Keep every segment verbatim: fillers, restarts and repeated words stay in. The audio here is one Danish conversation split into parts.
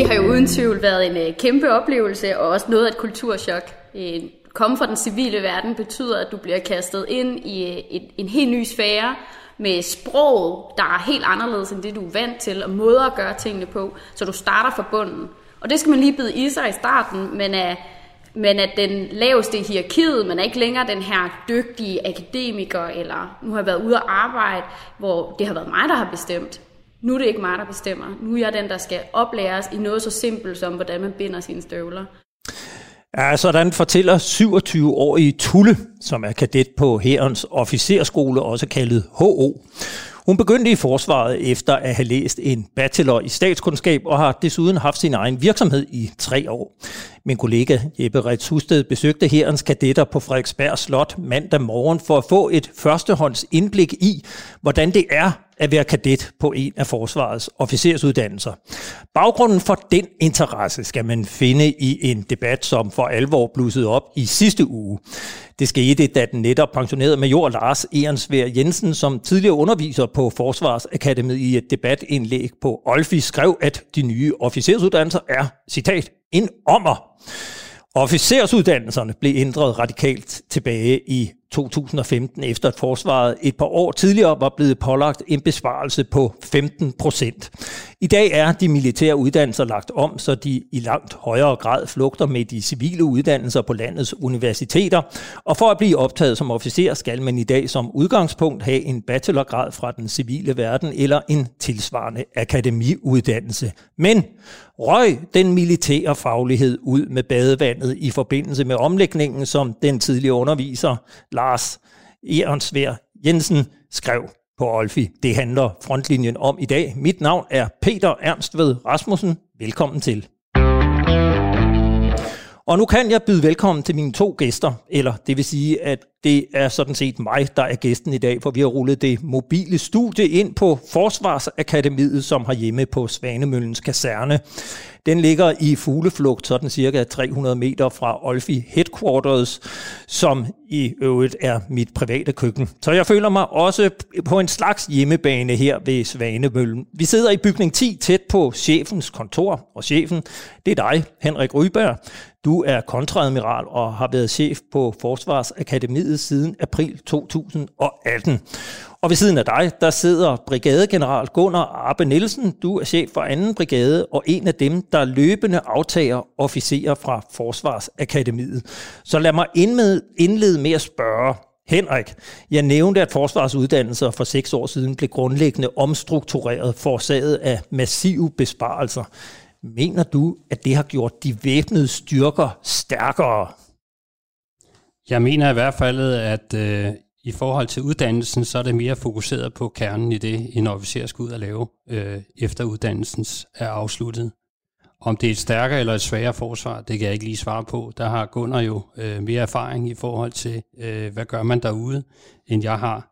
Det har jo uden tvivl været en kæmpe oplevelse, og også noget af et kulturschok. Komme fra den civile verden betyder, at du bliver kastet ind i en, en helt ny sfære, med sprog, der er helt anderledes end det, du er vant til, og måder at gøre tingene på, så du starter fra bunden. Og det skal man lige bide i sig i starten, men at, men at den laveste i hierarkiet, man er ikke længere den her dygtige akademiker, eller nu har jeg været ude at arbejde, hvor det har været mig, der har bestemt. Nu er det ikke mig, der bestemmer. Nu er jeg den, der skal oplæres i noget så simpelt som, hvordan man binder sine støvler. Ja, sådan fortæller syvogtyve-årige Tulle, som er kadet på Hærens Officersskole, også kaldet H O. Hun begyndte i forsvaret efter at have læst en bachelor i statskundskab og har desuden haft sin egen virksomhed i tre år. Min kollega Jeppe Ritzau Husted besøgte Hærens kadetter på Frederiksberg Slot mandag morgen for at få et førstehånds indblik i, hvordan det er at være kadet på en af forsvarets officersuddannelser. Baggrunden for den interesse skal man finde i en debat, som for alvor blussede op i sidste uge. Det skete, da den netop pensionerede major Lars Ehrensvärd Jensen, som tidligere underviser på Forsvarsakademiet i et debatindlæg på Olfi, skrev, at de nye officersuddannelser er, citat, en ommer. Officersuddannelserne blev ændret radikalt tilbage i to tusind og femten, efter at forsvaret et par år tidligere var blevet pålagt en besparelse på femten procent. I dag er de militære uddannelser lagt om, så de i langt højere grad flugter med de civile uddannelser på landets universiteter. Og for at blive optaget som officer, skal man i dag som udgangspunkt have en bachelorgrad fra den civile verden eller en tilsvarende akademiuddannelse. Men røg den militære faglighed ud med badevandet i forbindelse med omlægningen, som den tidligere underviser Lars Ehrensvärd Jensen skrev på Olfi. Det handler Frontlinjen om i dag. Mit navn er Peter Ernstved Rasmussen. Velkommen til. Og nu kan jeg byde velkommen til mine to gæster, eller det vil sige, at det er sådan set mig, der er gæsten i dag, for vi har rullet det mobile studie ind på Forsvarsakademiet, som har hjemme på Svanemøllens kaserne. Den ligger i fugleflugt, sådan cirka tre hundrede meter fra Olfi Headquarters, som i øvrigt er mit private køkken. Så jeg føler mig også på en slags hjemmebane her ved Svanemøllen. Vi sidder i bygning ti, tæt på chefens kontor, og chefen, det er dig, Henrik Ryberg. Du er kontreadmiral og har været chef på Forsvarsakademiet siden april to tusind og atten. Og ved siden af dig, der sidder brigadegeneral Gunner Arpe Nielsen. Du er chef for anden brigade og en af dem, der løbende aftager officerer fra Forsvarsakademiet. Så lad mig indlede med at spørge Henrik. Jeg nævnte, at forsvarsuddannelser for seks år siden blev grundlæggende omstruktureret, forårsaget af massive besparelser. Mener du, at det har gjort de væbnede styrker stærkere? Jeg mener i hvert fald, at øh, i forhold til uddannelsen, så er det mere fokuseret på kernen i det, en officer skal ud og lave, øh, efter uddannelsen er afsluttet. Om det er et stærkere eller et svagere forsvar, det kan jeg ikke lige svare på. Der har Gunnar jo øh, mere erfaring i forhold til, øh, hvad gør man derude, end jeg har.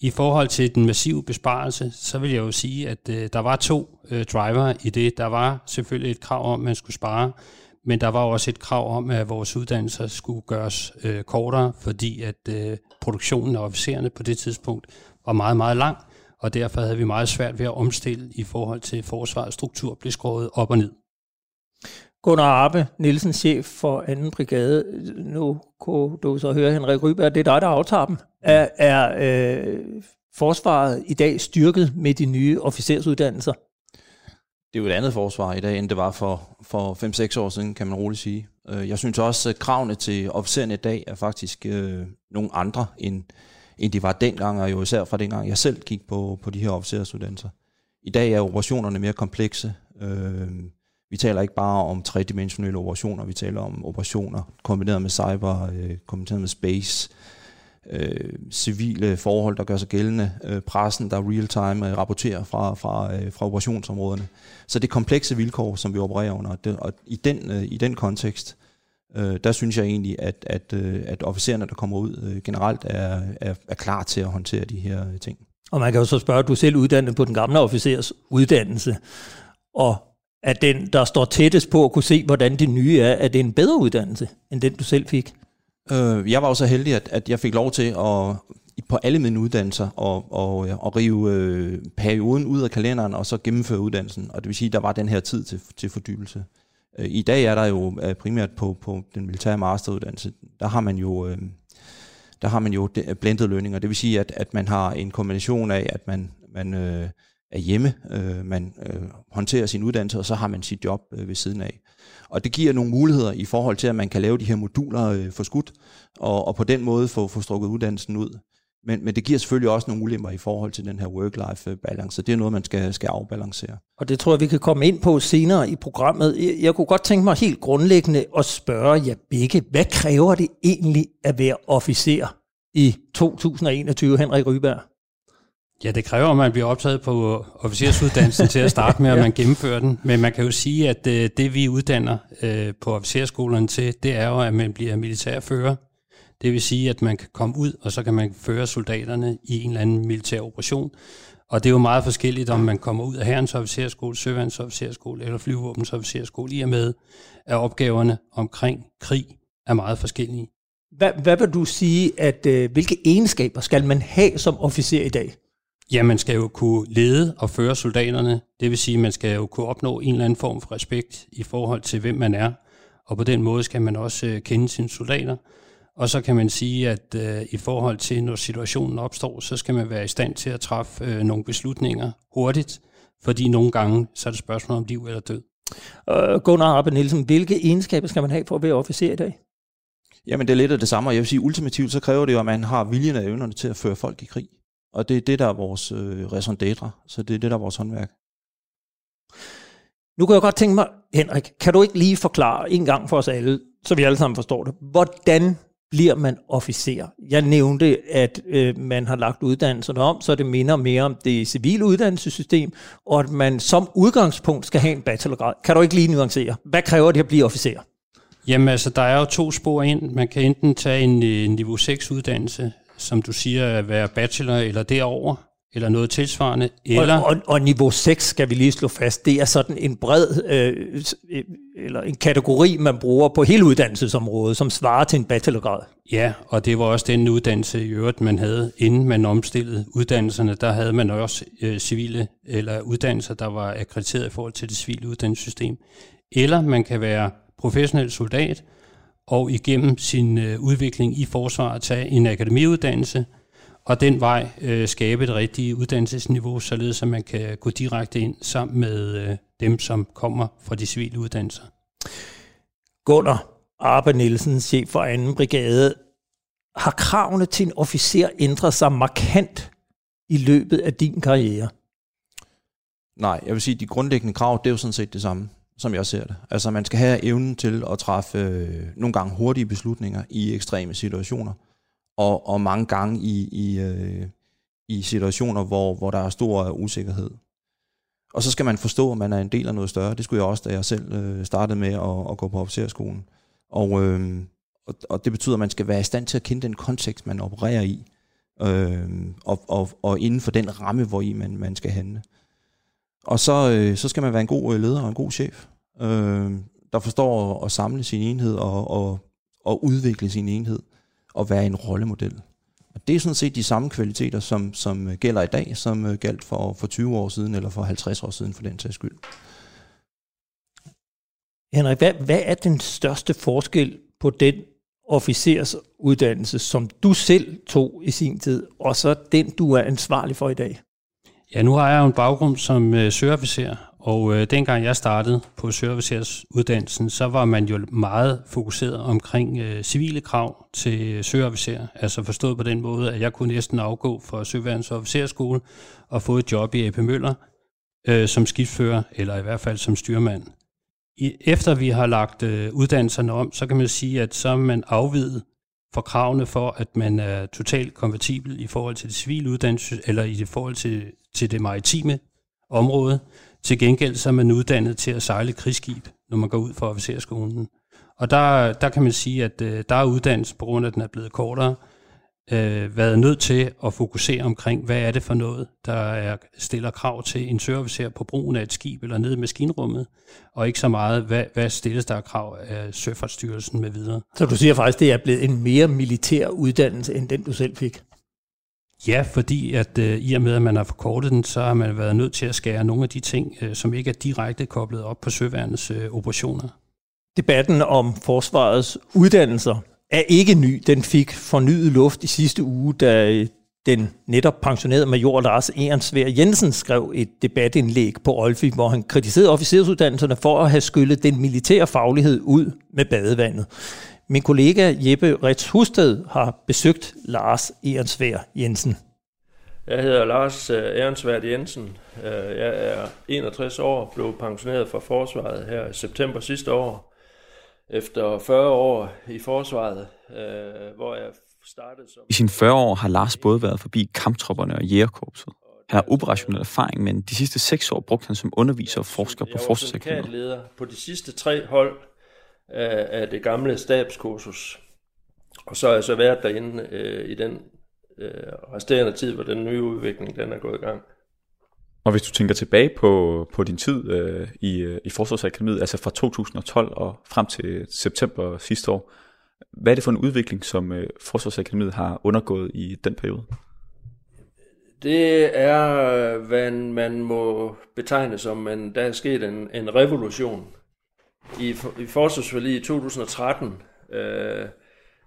I forhold til den massive besparelse, så vil jeg jo sige, at øh, der var to øh, driver i det. Der var selvfølgelig et krav om, at man skulle spare, men der var også et krav om, at vores uddannelser skulle gøres øh, kortere, fordi at øh, produktionen af officererne på det tidspunkt var meget, meget lang, og derfor havde vi meget svært ved at omstille i forhold til forsvarets struktur blev skåret op og ned. Gunnar Arpe Nielsen, chef for anden brigade. Nu kunne du så høre, Henrik Ryberg, det er dig, der aftager dem. Er, er øh, forsvaret i dag styrket med de nye officersuddannelser? Det er jo et andet forsvar i dag, end det var for, for fem seks år siden, kan man roligt sige. Jeg synes også, at kravene til officererne i dag er faktisk øh, nogle andre, end, end de var dengang, og jo især fra dengang, jeg selv gik på, på de her officersuddannelser. I dag er operationerne mere komplekse. Øh, Vi taler ikke bare om tredimensionelle operationer, vi taler om operationer kombineret med cyber, øh, kombineret med space, øh, civile forhold, der gør sig gældende, øh, pressen, der real-time øh, rapporterer fra, fra, øh, fra operationsområderne. Så det er komplekse vilkår, som vi opererer under, og, det, og i, den, øh, i den kontekst, øh, der synes jeg egentlig, at, at, øh, at officererne, der kommer ud øh, generelt, er, er, er klar til at håndtere de her ting. Og man kan jo så spørge, at du selv uddannet på den gamle officers uddannelse, og at den, der står tættest på at kunne se, hvordan det nye er, at det er en bedre uddannelse, end den du selv fik? Øh, jeg var jo så heldig, at, at jeg fik lov til at i på alle mine uddannelser og, og, og rive øh, perioden ud af kalenderen og så gennemføre uddannelsen. Og det vil sige, at der var den her tid til, til fordybelse. Øh, I dag er der jo øh, primært på, på den militære masteruddannelse, der har man jo, øh, der har man jo blended learning, og det vil sige, at, at man har en kombination af, at man, man øh, er hjemme, øh, man øh, håndterer sin uddannelse, og så har man sit job øh, ved siden af. Og det giver nogle muligheder i forhold til, at man kan lave de her moduler øh, for skudt, og, og på den måde få, få strukket uddannelsen ud. Men, men det giver selvfølgelig også nogle ulemper i forhold til den her work-life-balance. Det er noget, man skal, skal afbalancere. Og det tror jeg, vi kan komme ind på senere i programmet. Jeg kunne godt tænke mig helt grundlæggende at spørge jer begge, hvad kræver det egentlig at være officer i to tusind og enogtyve, Henrik Ryberg? Ja, det kræver, at man bliver optaget på officersuddannelsen til at starte med, og man gennemfører den. Men man kan jo sige, at det vi uddanner på officersskolerne til, det er jo, at man bliver militærfører. Det vil sige, at man kan komme ud, og så kan man føre soldaterne i en eller anden militær operation. Og det er jo meget forskelligt, om man kommer ud af Hærens Officersskole, Søværnets Officerskole eller Flyvåbens Officerskole, i og med, at opgaverne omkring krig er meget forskellige. Hvad, hvad vil du sige, at øh, hvilke egenskaber skal man have som officer i dag? Ja, man skal jo kunne lede og føre soldaterne. Det vil sige, at man skal jo kunne opnå en eller anden form for respekt i forhold til, hvem man er. Og på den måde skal man også øh, kende sine soldater. Og så kan man sige, at øh, i forhold til, når situationen opstår, så skal man være i stand til at træffe øh, nogle beslutninger hurtigt, fordi nogle gange, så er det spørgsmål om liv eller død. Øh, Gunner Arpe Nielsen, hvilke egenskaber skal man have for at være officer i dag? Jamen, det er lidt af det samme, og jeg vil sige, ultimativt så kræver det jo, at man har viljen og evnerne til at føre folk i krig. Og det er det, der er vores øh, raison d'être, så det er det, der er vores håndværk. Nu kan jeg godt tænke mig, Henrik, kan du ikke lige forklare en gang for os alle, så vi alle sammen forstår det, hvordan bliver man officer? Jeg nævnte, at øh, man har lagt uddannelserne om, så det minder mere om det civile uddannelsessystem, og at man som udgangspunkt skal have en bachelorgrad. Kan du ikke lige nuancere? Hvad kræver det at blive officer? Jamen altså, der er jo to spor ind. Man kan enten tage en, en niveau seks uddannelse, som du siger, at være bachelor eller derover, eller noget tilsvarende. Eller... Og, og, og niveau seks, skal vi lige slå fast, det er sådan en bred, øh, eller en kategori, man bruger på hele uddannelsesområdet, som svarer til en bachelorgrad. Ja, og det var også den uddannelse i øvrigt, man havde, inden man omstillede uddannelserne. Der havde man også øh, civile, eller uddannelser, der var akkrediteret i forhold til det civile uddannelsessystem. Eller man kan være professionel soldat, og igennem sin øh, udvikling i forsvaret tage en akademiuddannelse, og den vej øh, skabe et rigtigt uddannelsesniveau, således at man kan gå direkte ind sammen med øh, dem, som kommer fra de civile uddannelser. Gunner Arpe Nielsen, chef for anden brigade. Har kravene til en officer ændret sig markant i løbet af din karriere? Nej, jeg vil sige, at de grundlæggende krav, det er jo sådan set det samme, som jeg ser det. Altså, man skal have evnen til at træffe øh, nogle gange hurtige beslutninger i ekstreme situationer. Og, og mange gange i, i, øh, i situationer, hvor, hvor der er stor usikkerhed. Og så skal man forstå, at man er en del af noget større. Det skulle jeg også, da jeg selv øh, startede med at, at gå på officerskolen. Og, øh, og, og det betyder, at man skal være i stand til at kende den kontekst, man opererer i. Øh, og, og, og inden for den ramme, hvor i man, man skal handle. Og så, øh, så skal man være en god leder og en god chef, øh, der forstår at samle sin enhed og, og, og udvikle sin enhed. Og være en rollemodel. Og det er sådan set de samme kvaliteter, som, som gælder i dag, som galt for, for tyve år siden, eller for halvtreds år siden, for den sags skyld. Henrik, hvad, hvad er den største forskel på den officersuddannelse, som du selv tog i sin tid, og så den, du er ansvarlig for i dag? Ja, nu har jeg jo en baggrund som øh, søofficer, og øh, dengang jeg startede på søofficersuddannelsen, så var man jo meget fokuseret omkring øh, civile krav til søofficerer. Altså forstået på den måde, at jeg kunne næsten afgå fra Søværnets Officerskole og få et job i A P Møller øh, som skibsfører, eller i hvert fald som styrmand. I, efter vi har lagt øh, uddannelserne om, så kan man sige, at så er man afviget for kravene for, at man er totalt konvertibel i forhold til det civile uddannelse, eller i forhold til, til det maritime område. Til gengæld så er man uddannet til at sejle krigsskib, når man går ud fra officerskolen. Og der, der kan man sige, at øh, der er uddannelse, på grund af, at den er blevet kortere, øh, været nødt til at fokusere omkring, hvad er det for noget, der er, stiller krav til en søofficer på brugen af et skib eller nede i maskinrummet, og ikke så meget, hvad, hvad stilles der krav af Søfartsstyrelsen med videre. Så du siger faktisk, det er blevet en mere militær uddannelse, end den du selv fik? Ja, fordi at øh, i og med, at man har forkortet den, så har man været nødt til at skære nogle af de ting, øh, som ikke er direkte koblet op på søværnets øh, operationer. Debatten om forsvarets uddannelser er ikke ny. Den fik fornyet luft i sidste uge, da den netop pensionerede major Lars Ehrensvärd Jensen skrev et debatindlæg på Olfi, hvor han kritiserede officersuddannelserne for at have skyllet den militære faglighed ud med badevandet. Min kollega Jeppe Ritzau Husted har besøgt Lars Ehrensvärd Jensen. Jeg hedder Lars Ehrensvärd Jensen. Jeg er enogtres år, blev pensioneret fra forsvaret her i september sidste år. Efter fyrre år i forsvaret, hvor jeg startede som... I sine fyrre år har Lars både været forbi kamptropperne og jægerkorpset. Han har operationel erfaring, men de sidste seks år brugte han som underviser og forsker på Forsvarsakademiet. Jeg var leder på de sidste tre hold af det gamle stabskursus. Og så har jeg så været derinde øh, i den øh, resterende tid, hvor den nye udvikling den er gået i gang. Og hvis du tænker tilbage på, på din tid øh, i, i Forsvarsakademiet, altså fra to tusind og tolv og frem til september sidste år, hvad er det for en udvikling, som øh, Forsvarsakademiet har undergået i den periode? Det er, hvad man må betegne som, at der er sket en, en revolution. I, i forsvarsforliget i to tusind og tretten, øh,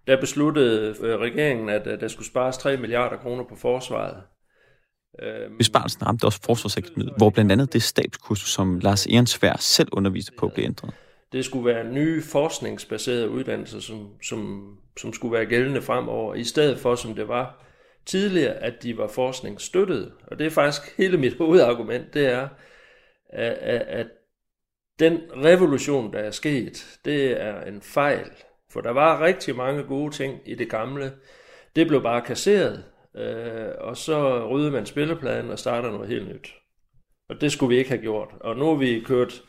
der besluttede øh, regeringen, at, at der skulle spares tre milliarder kroner på forsvaret. Øh, Besparelsen ramte også forsvarsakademiet, hvor blandt andet det stabskursus, som Lars Ehrensvärd selv underviste på, blev ændret. Det skulle være nye forskningsbaserede uddannelser, som, som, som skulle være gældende fremover, i stedet for, som det var tidligere, at de var forskningsstøttede. Og det er faktisk hele mit hovedargument, det er, at, at den revolution, der er sket, det er en fejl, for der var rigtig mange gode ting i det gamle. Det blev bare kasseret, øh, og så ryddede man spillepladen og starter noget helt nyt. Og det skulle vi ikke have gjort. Og nu har vi kørt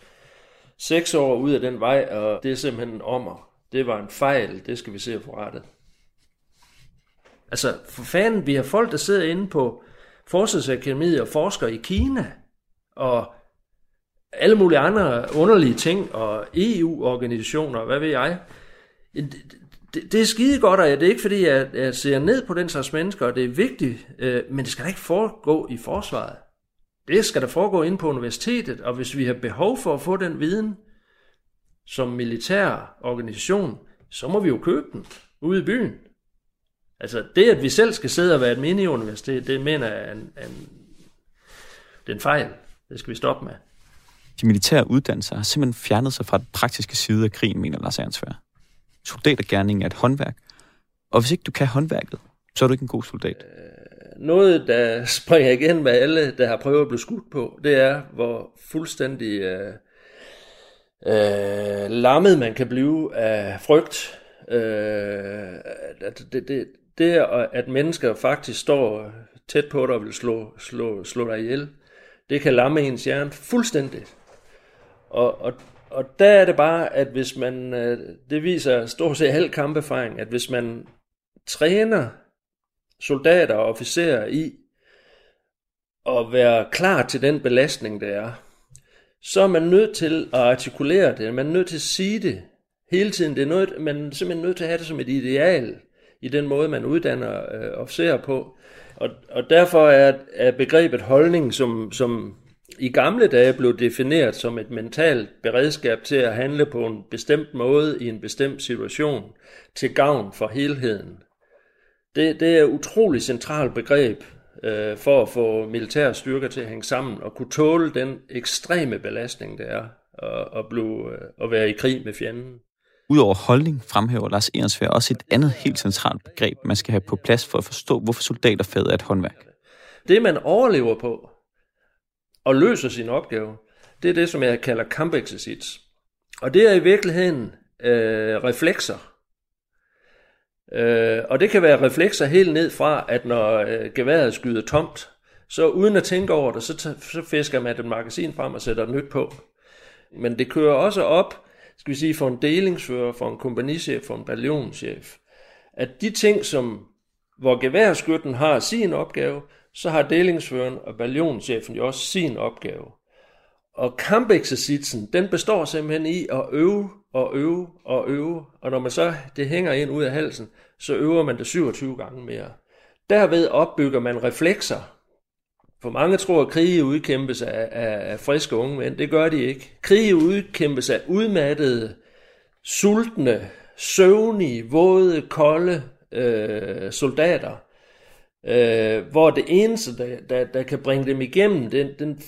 seks år ud af den vej, og det er simpelthen en ommer. Det var en fejl, det skal vi se at få rettet. Altså, for fanden, vi har folk, der sidder inde på Forsvarsakademiet og forsker i Kina, og alle mulige andre underlige ting, og E U-organisationer, hvad ved jeg. Det, det er skide godt, og det er ikke fordi, jeg, jeg ser ned på den slags mennesker, og det er vigtigt, øh, men det skal da ikke foregå i forsvaret. Det skal da foregå inde på universitetet, og hvis vi har behov for at få den viden som militær organisation, så må vi jo købe den ude i byen. Altså det, at vi selv skal sidde og være et mini-universitet, det mener jeg er en, en, en fejl. Det skal vi stoppe med. De militære uddannelser har simpelthen fjernet sig fra den praktiske side af krigen, mener Lars Ehrensvärd. Soldatergerningen er et håndværk, og hvis ikke du kan håndværket, så er du ikke en god soldat. Noget, der springer igen med alle, der har prøvet at blive skudt på, det er, hvor fuldstændig øh, øh, lammet man kan blive af frygt. Øh, at, det, det, det at mennesker faktisk står tæt på dig og vil slå, slå, slå dig ihjel, det kan lamme ens hjerne fuldstændigt. Og, og, og der er det bare, at hvis man, det viser stort set al kamperfaring, at hvis man træner soldater og officerer i at være klar til den belastning, der er, så er man nødt til at artikulere det, man er nødt til at sige det hele tiden. Det er noget, man er simpelthen nødt til at have det som et ideal i den måde, man uddanner øh, officerer på. Og, og derfor er, er begrebet holdning, som, som i gamle dage blev defineret som et mentalt beredskab til at handle på en bestemt måde i en bestemt situation til gavn for helheden. Det, det er et utroligt centralt begreb øh, for at få militære styrker til at hænge sammen og kunne tåle den ekstreme belastning, det er at, at, blive, at være i krig med fjenden. Udover holdning fremhæver Lars Ehrensvärd også et andet helt centralt begreb, man skal have på plads for at forstå, hvorfor soldaterfaget er et håndværk. Det, man overlever på og løser sin opgave, det er det, som jeg kalder kampeksercits. Og det er i virkeligheden øh, reflekser. Øh, og det kan være reflekser helt ned fra, at når øh, geværet skyder tomt, så uden at tænke over det, så, t- så fisker man et magasin frem og sætter nyt på. Men det kører også op, skal vi sige, for en delingsfører, for en kompagnichef, for en bataljonschef, at de ting, som, hvor geværskytten har sin opgave, så har delingsføreren og bataljonschefen jo også sin opgave. Og kampeksercitsen, den består simpelthen i at øve og øve og øve, og når man så, det hænger ind ud af halsen, så øver man det syvogtyve gange mere. Derved opbygger man reflekser. For mange tror, at krige udkæmpes af, af, af friske unge mænd. Det gør de ikke. Krige udkæmpes af udmattede, sultne, søvnige, våde, kolde øh, soldater, øh, hvor det eneste, der, der, der kan bringe dem igennem, den, den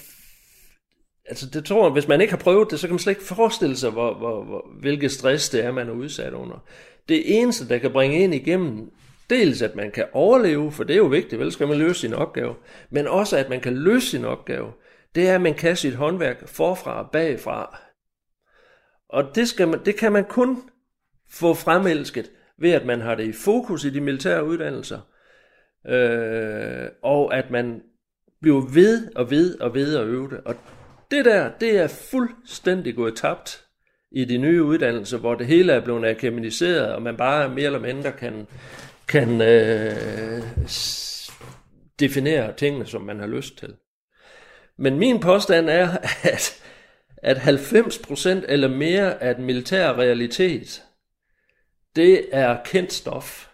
altså det tror jeg, hvis man ikke har prøvet det, så kan man slet ikke forestille sig, hvor, hvor, hvor, hvilket stress det er, man er udsat under. Det eneste, der kan bringe en igennem, dels at man kan overleve, for det er jo vigtigt, vel skal man løse sin opgave, men også at man kan løse sin opgave, det er, at man kan sit håndværk forfra og bagfra. Og det, skal man, det kan man kun få fremelsket ved, at man har det i fokus i de militære uddannelser, øh, og at man bliver ved og ved og ved at øve det. Og det der, det er fuldstændig gået tabt i de nye uddannelser, hvor det hele er blevet akademiseret, og man bare mere eller mindre kan, kan øh, definere tingene, som man har lyst til. Men min påstand er, at, at halvfems procent eller mere af den militære realitet, det er kendt stof.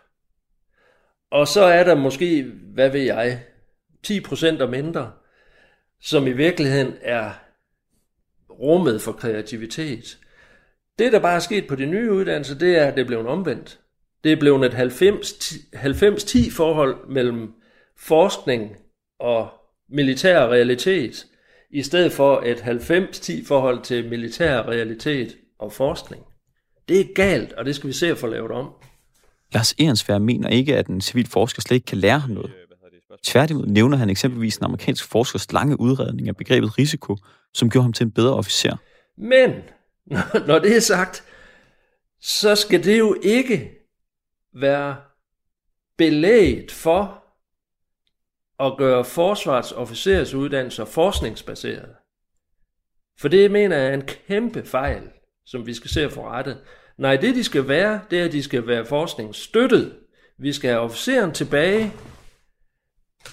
Og så er der måske, hvad ved jeg, ti procent og mindre, som i virkeligheden er rummet for kreativitet. Det, der bare er sket på de nye uddannelser, det er, at det er blevet omvendt. Det er blevet et halvfems ti forhold mellem forskning og militær realitet, i stedet for et halvfems ti forhold til militær realitet og forskning. Det er galt, og det skal vi se at få lavet om. Lars Ehrensvärd mener ikke, at en civil forsker slet ikke kan lære ham noget. Tværtimod nævner han eksempelvis en amerikansk forskers lange udredning af begrebet risiko, som gjorde ham til en bedre officer. Men når det er sagt, så skal det jo ikke være belægt for at gøre forsvarets officers uddannelser forskningsbaseret. For det mener jeg er en kæmpe fejl, som vi skal se at få rettet. Nej, det de skal være, det er, at de skal være forskningsstøttet. Vi skal have officeren tilbage.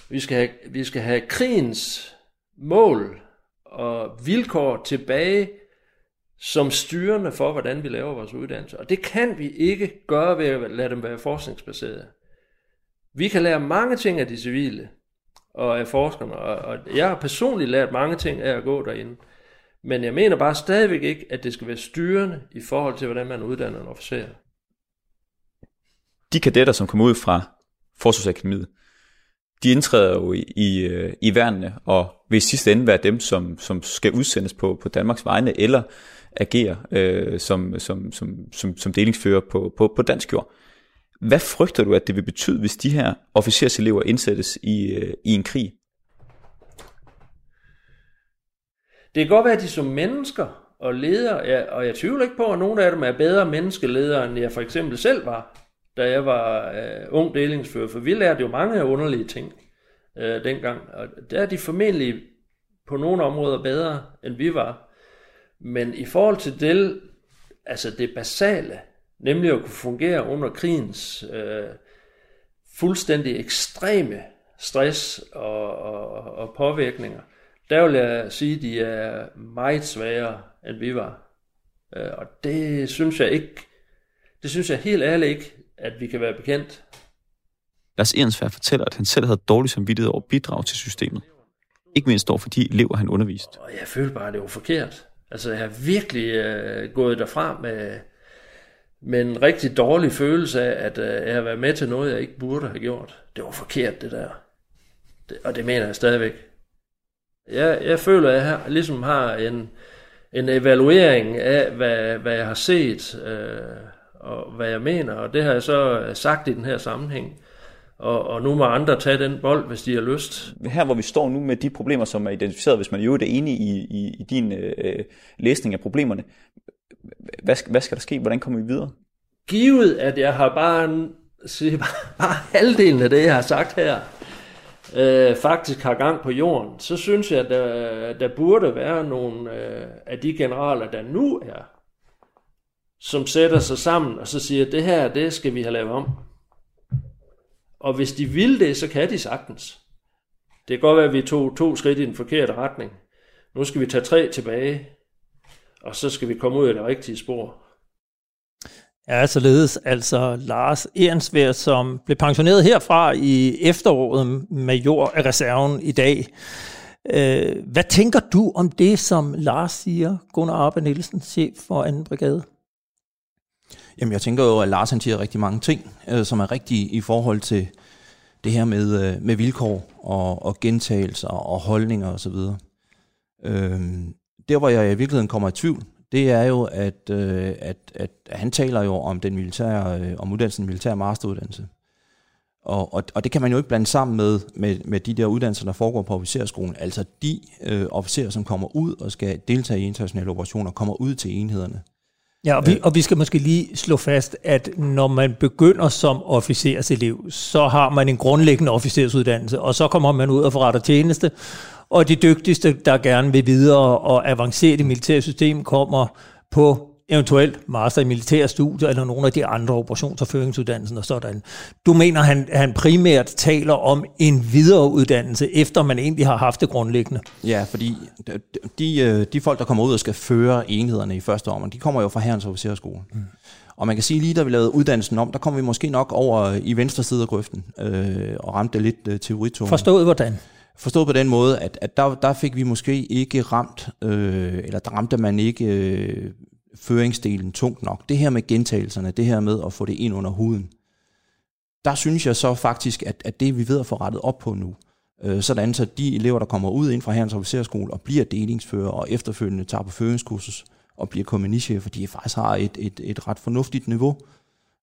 Vi skal have, vi skal have krigens mål og vilkår tilbage som styrende for, hvordan vi laver vores uddannelse. Og det kan vi ikke gøre ved at lade dem være forskningsbaserede. Vi kan lære mange ting af de civile og af forskerne, og jeg har personligt lært mange ting af at gå derinde. Men jeg mener bare stadigvæk ikke, at det skal være styrende i forhold til, hvordan man uddanner en officer. De kadetter, som kommer ud fra Forsvarsakademiet, de indtræder jo i, i, i værnene, og vil sidste ende være dem, som, som skal udsendes på, på Danmarks vegne, eller agere øh, som, som, som, som, som delingsfører på, på, på dansk jord. Hvad frygter du, at det vil betyde, hvis de her officerselever indsættes i, øh, i en krig? Det kan godt være, at de som mennesker og ledere, og jeg tvivler ikke på, at nogle af dem er bedre menneskeledere, end jeg for eksempel selv var, da jeg var øh, ung delingsfører, for vi lærte jo mange underlige ting øh, dengang, og der er de formentlig på nogle områder bedre, end vi var. Men i forhold til det, altså det basale, nemlig at kunne fungere under krigens øh, fuldstændig ekstreme stress og, og, og påvirkninger, der vil jeg sige, at de er meget sværere, end vi var. Øh, og det synes jeg ikke, det synes jeg helt ærligt ikke, at vi kan være bekendt. Lars Ehrensvärd fortæller, at han selv havde dårlig samvittighed over bidrag til systemet. Ikke mindst over for de elever, han underviste. Og jeg følte bare, at det var forkert. Altså, jeg har virkelig øh, gået derfra med, med en rigtig dårlig følelse af, at øh, jeg har været med til noget, jeg ikke burde have gjort. Det var forkert, det der. Det, og det mener jeg stadigvæk. Jeg, jeg føler, at jeg har, ligesom har en, en evaluering af, hvad, hvad jeg har set, øh, og hvad jeg mener, og det har jeg så sagt i den her sammenhæng. Og, og nu må andre tage den bold, hvis de har lyst. Her hvor vi står nu med de problemer, som er identificeret, hvis man i øvrigt er enig i, i, i din øh, læsning af problemerne, hvad, hvad skal der ske? Hvordan kommer vi videre? Givet, at jeg har bare, siger, bare, bare halvdelen af det, jeg har sagt her, øh, faktisk har gang på jorden, så synes jeg, at der, der burde være nogle øh, af de generaler, der nu er, som sætter sig sammen og så siger, det her, det skal vi have lavet om. Og hvis de vil det, så kan de sagtens. Det kan godt være, at vi tog to skridt i den forkerte retning. Nu skal vi tage tre tilbage, og så skal vi komme ud af det rigtige spor. er således altså Lars Ehrensvärd, som blev pensioneret herfra i efteråret, major af reserven i dag. Hvad tænker du om det, som Lars siger, Gunner Arpe Nielsen, chef for anden brigade? Jamen, jeg tænker jo, at Lars han siger rigtig mange ting, øh, som er rigtige i forhold til det her med, øh, med vilkår og, og gentagelser og holdninger osv. Øh, der, hvor jeg i virkeligheden kommer i tvivl, det er jo, at, øh, at, at han taler jo om den militære, øh, om uddannelsen militær masteruddannelse. Og, og, og det kan man jo ikke blande sammen med, med, med de der uddannelser, der foregår på officerskolen. Altså de øh, officerer, som kommer ud og skal deltage i internationale operationer, kommer ud til enhederne. Ja, og vi, og vi skal måske lige slå fast, at når man begynder som officerselev, så har man en grundlæggende officersuddannelse, og så kommer man ud og forretter tjeneste, og de dygtigste, der gerne vil videre og avancere i det militære system, kommer på eventuelt master i militære studier eller nogle af de andre operations- og føringsuddannelser og sådan. Du mener, han, han primært taler om en videreuddannelse, efter man egentlig har haft det grundlæggende? Ja, fordi de, de folk, der kommer ud og skal føre enhederne i første omgang, de kommer jo fra Hærens Officersskole. Mm. Og man kan sige, lige da vi lavede uddannelsen om, der kom vi måske nok over i venstre side af grøften øh, og ramte lidt øh, teoritunge. Forstået hvordan? Forstået på den måde, at, at der, der fik vi måske ikke ramt, øh, eller der ramte man ikke... Øh, føringsdelen tungt nok. Det her med gentagelserne, det her med at få det ind under huden, der synes jeg så faktisk, at, at det vi ved at få rettet op på nu, øh, sådan så de elever, der kommer ud ind fra Hærens Officersskole og bliver delingsfører og efterfølgende tager på føringskursus og bliver kompagnichefer, de faktisk har et, et, et ret fornuftigt niveau.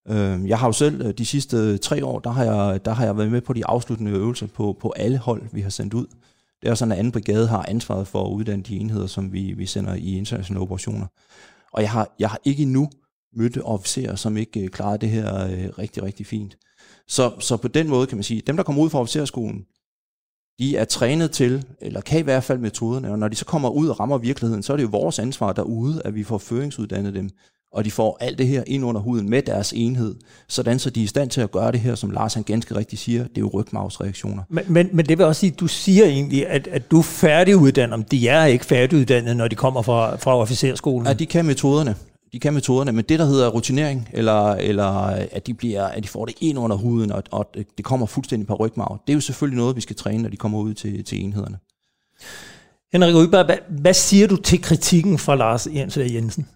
Øh, jeg har jo selv de sidste tre år, der har jeg, der har jeg været med på de afsluttende øvelser på, på alle hold, vi har sendt ud. Det er sådan, at anden brigade har ansvaret for at uddanne de enheder, som vi, vi sender i internationale operationer. Og jeg har, jeg har ikke endnu mødt officerer, som ikke klarede det her øh, rigtig, rigtig fint. Så, så på den måde kan man sige, at dem, der kommer ud fra officerskolen, de er trænet til, eller kan i hvert fald metoderne, og når de så kommer ud og rammer virkeligheden, så er det jo vores ansvar derude, at vi får føringsuddannet dem, og de får alt det her ind under huden med deres enhed, sådan så de er i stand til at gøre det her, som Lars han ganske rigtigt siger, det er jo rygmarvsreaktioner. Men, men, men det vil også sige, at du siger egentlig, at, at du er færdiguddannet, de er ikke færdiguddannet, når de kommer fra, fra officerskolen. Ja, de kan metoderne. De kan metoderne, men det, der hedder rutinering, eller, eller at, de bliver, at de får det ind under huden, og, og det kommer fuldstændig på rygmarv, det er jo selvfølgelig noget, vi skal træne, når de kommer ud til, til enhederne. Henrik Ryberg, hvad, hvad siger du til kritikken fra Lars Ehrensvärd Jensen?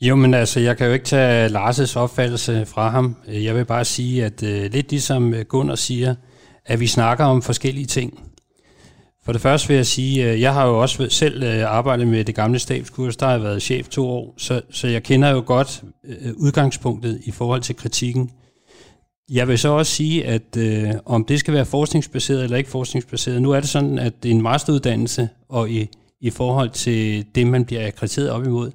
Jo, men altså, jeg kan jo ikke tage Lars' opfattelse fra ham. Jeg vil bare sige, at uh, lidt ligesom Gunnar siger, at vi snakker om forskellige ting. For det første vil jeg sige, at jeg har jo også selv arbejdet med det gamle stabskurs, der har jeg været chef to år, så, så jeg kender jo godt uh, udgangspunktet i forhold til kritikken. Jeg vil så også sige, at uh, om det skal være forskningsbaseret eller ikke forskningsbaseret, nu er det sådan, at det er en masteruddannelse, og i, i forhold til det, man bliver akkrediteret op imod,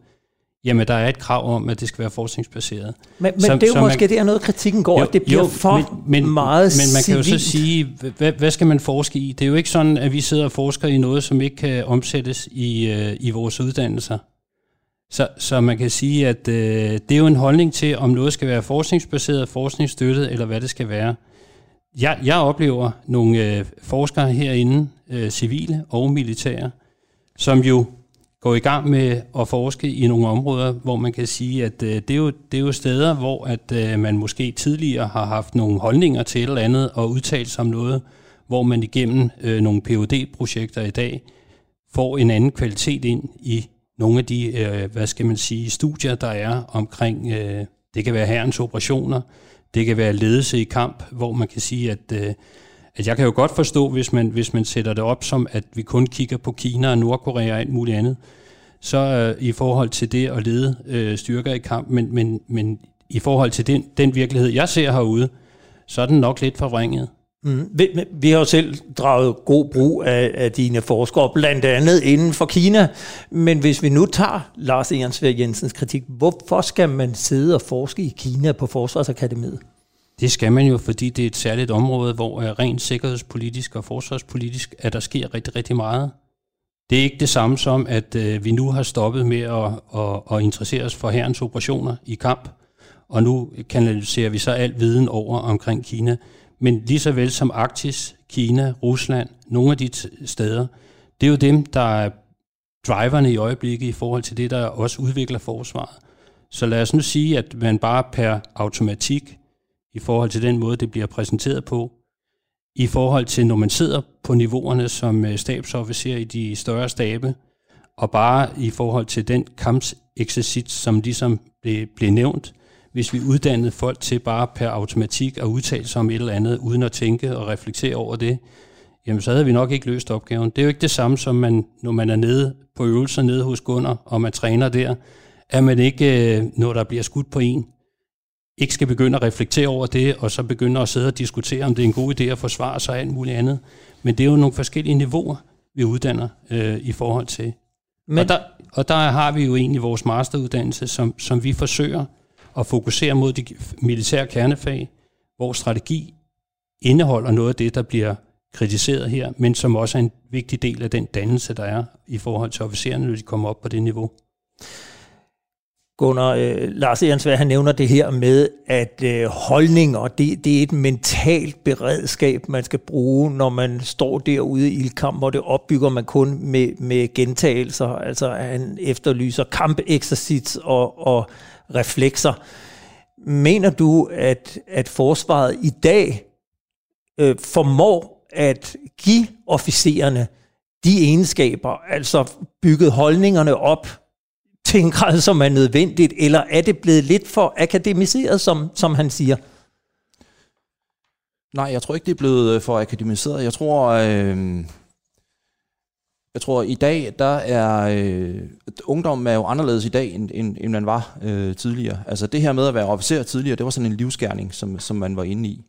jamen, der er et krav om, at det skal være forskningsbaseret. Men, men som, det er jo måske man, det er noget, kritikken går, jo, at det bliver jo, for men, men, meget Men man civilt. Kan jo så sige, hvad, hvad skal man forske i? Det er jo ikke sådan, at vi sidder og forsker i noget, som ikke kan omsættes i, øh, i vores uddannelser. Så, så man kan sige, at øh, det er jo en holdning til, om noget skal være forskningsbaseret, forskningsstøttet, eller hvad det skal være. Jeg, jeg oplever nogle øh, forskere herinde, øh, civile og militære, som jo går i gang med at forske i nogle områder, hvor man kan sige, at øh, det, er jo, det er jo steder, hvor at, øh, man måske tidligere har haft nogle holdninger til et eller andet og udtalt sig om noget, hvor man igennem øh, nogle P H D-projekter i dag får en anden kvalitet ind i nogle af de øh, hvad skal man sige, studier, der er omkring, øh, det kan være hærens operationer, det kan være ledelse i kamp, hvor man kan sige, at øh, at jeg kan jo godt forstå, hvis man, hvis man sætter det op som, at vi kun kigger på Kina og Nordkorea og alt muligt andet, så øh, i forhold til det at lede øh, styrker i kamp, men, men, men i forhold til den, den virkelighed, jeg ser herude, så er den nok lidt forvrænget. Mm. Vi, vi har jo selv draget god brug af, af dine forskere, blandt andet inden for Kina, men hvis vi nu tager Lars Ehrensvärd Jensens kritik, hvorfor skal man sidde og forske i Kina på Forsvarsakademiet? Det skal man jo, fordi det er et særligt område, hvor rent sikkerhedspolitisk og forsvarspolitisk, at der sker rigtig, rigtig meget. Det er ikke det samme som, at øh, vi nu har stoppet med at, at, at interessere os for hærens operationer i kamp, og nu kanaliserer vi så al viden over omkring Kina. Men lige så vel som Arktis, Kina, Rusland, nogle af de t- steder, det er jo dem, der er driverne i øjeblikket i forhold til det, der også udvikler forsvaret. Så lad os nu sige, at man bare per automatik, i forhold til den måde, det bliver præsenteret på, i forhold til, når man sidder på niveauerne som stabsofficer i de større stabe, og bare i forhold til den kampseksercit, som ligesom blev, blev nævnt, hvis vi uddannede folk til bare per automatik at udtale sig om et eller andet, uden at tænke og reflektere over det, jamen så havde vi nok ikke løst opgaven. Det er jo ikke det samme, som man, når man er nede på øvelser nede hos Gunner, og man træner der, at man ikke, når der bliver skudt på en, ikke skal begynde at reflektere over det, og så begynde at sidde og diskutere, om det er en god idé at forsvare sig og alt muligt andet. Men det er jo nogle forskellige niveauer, vi uddanner øh, i forhold til. Men... Og, der, og der har vi jo egentlig vores masteruddannelse, som, som vi forsøger at fokusere mod de militære kernefag, hvor strategi indeholder noget af det, der bliver kritiseret her, men som også er en vigtig del af den dannelse, der er i forhold til officererne, når de kommer op på det niveau. Gunnar, øh, Lars Ehrensvärd, han nævner det her med, at øh, holdninger, det, det er et mentalt beredskab, man skal bruge, når man står derude i ildkamp, hvor det opbygger man kun med, med gentagelser. Altså han efterlyser kampeksercits og, og reflekser. Mener du, at, at forsvaret i dag øh, formår at give officererne de egenskaber, altså bygget holdningerne op, til en grad, som er nødvendigt, eller er det blevet lidt for akademiseret, som, som han siger? Nej, jeg tror ikke, det er blevet for akademiseret. Jeg tror, øh, jeg tror i dag, der er... Øh, ungdommen er jo anderledes i dag, end, end, end man var øh, tidligere. Altså det her med at være officer tidligere, det var sådan en livsgerning, som, som man var inde i.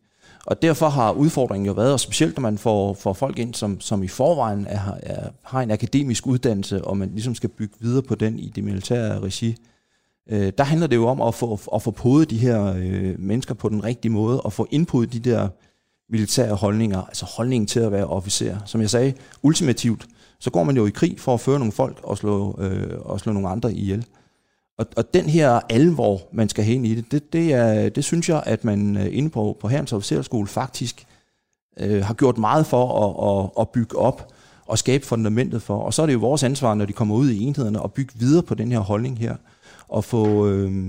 Og derfor har udfordringen jo været, og specielt når man får, får folk ind, som, som i forvejen er, er, har en akademisk uddannelse, og man ligesom skal bygge videre på den i det militære regi, øh, der handler det jo om at få, at få podet de her øh, mennesker på den rigtige måde, og få indpodet de der militære holdninger, altså holdningen til at være officer. Som jeg sagde, ultimativt, så går man jo i krig for at føre nogle folk og slå, øh, og slå nogle andre ihjel. Og, og den her alvor, man skal have ind i det, det, det, er, det synes jeg, at man inde på, på Hærens Officersskole faktisk øh, har gjort meget for at, at, at bygge op og skabe fundamentet for. Og så er det jo vores ansvar, når de kommer ud i enhederne, at bygge videre på den her holdning her, og få, øh,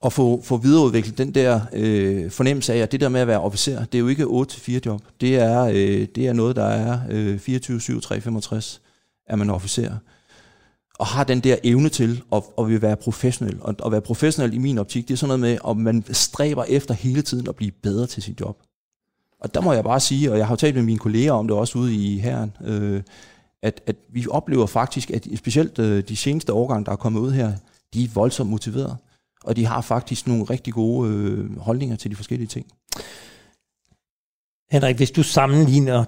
og få, få videreudviklet den der øh, fornemmelse af, at det der med at være officer, det er jo ikke otte til fire job. Det er, øh, det er noget, der er øh, fireogtyve syv, tre hundrede og femogtres, er man officer. Og har den der evne til at, at vil være professionel. Og at være professionel i min optik, det er sådan noget med, at man stræber efter hele tiden at blive bedre til sit job. Og der må jeg bare sige, og jeg har jo talt med mine kolleger om det også ude i Hæren, øh, at, at vi oplever faktisk, at specielt de seneste årgange, der er kommet ud her, de er voldsomt motiverede. Og de har faktisk nogle rigtig gode øh, holdninger til de forskellige ting. Henrik, hvis du sammenligner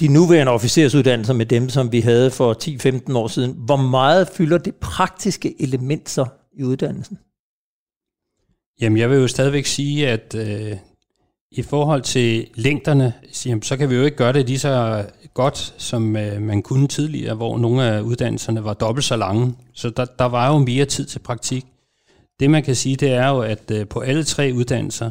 de nuværende officersuddannelser med dem, som vi havde for ti til femten år siden, hvor meget fylder det praktiske element så i uddannelsen? Jamen, jeg vil jo stadigvæk sige, at øh, i forhold til længderne, jamen, så kan vi jo ikke gøre det lige så godt, som øh, man kunne tidligere, hvor nogle af uddannelserne var dobbelt så lange. Så der, der var jo mere tid til praktik. Det, man kan sige, det er jo, at øh, på alle tre uddannelser,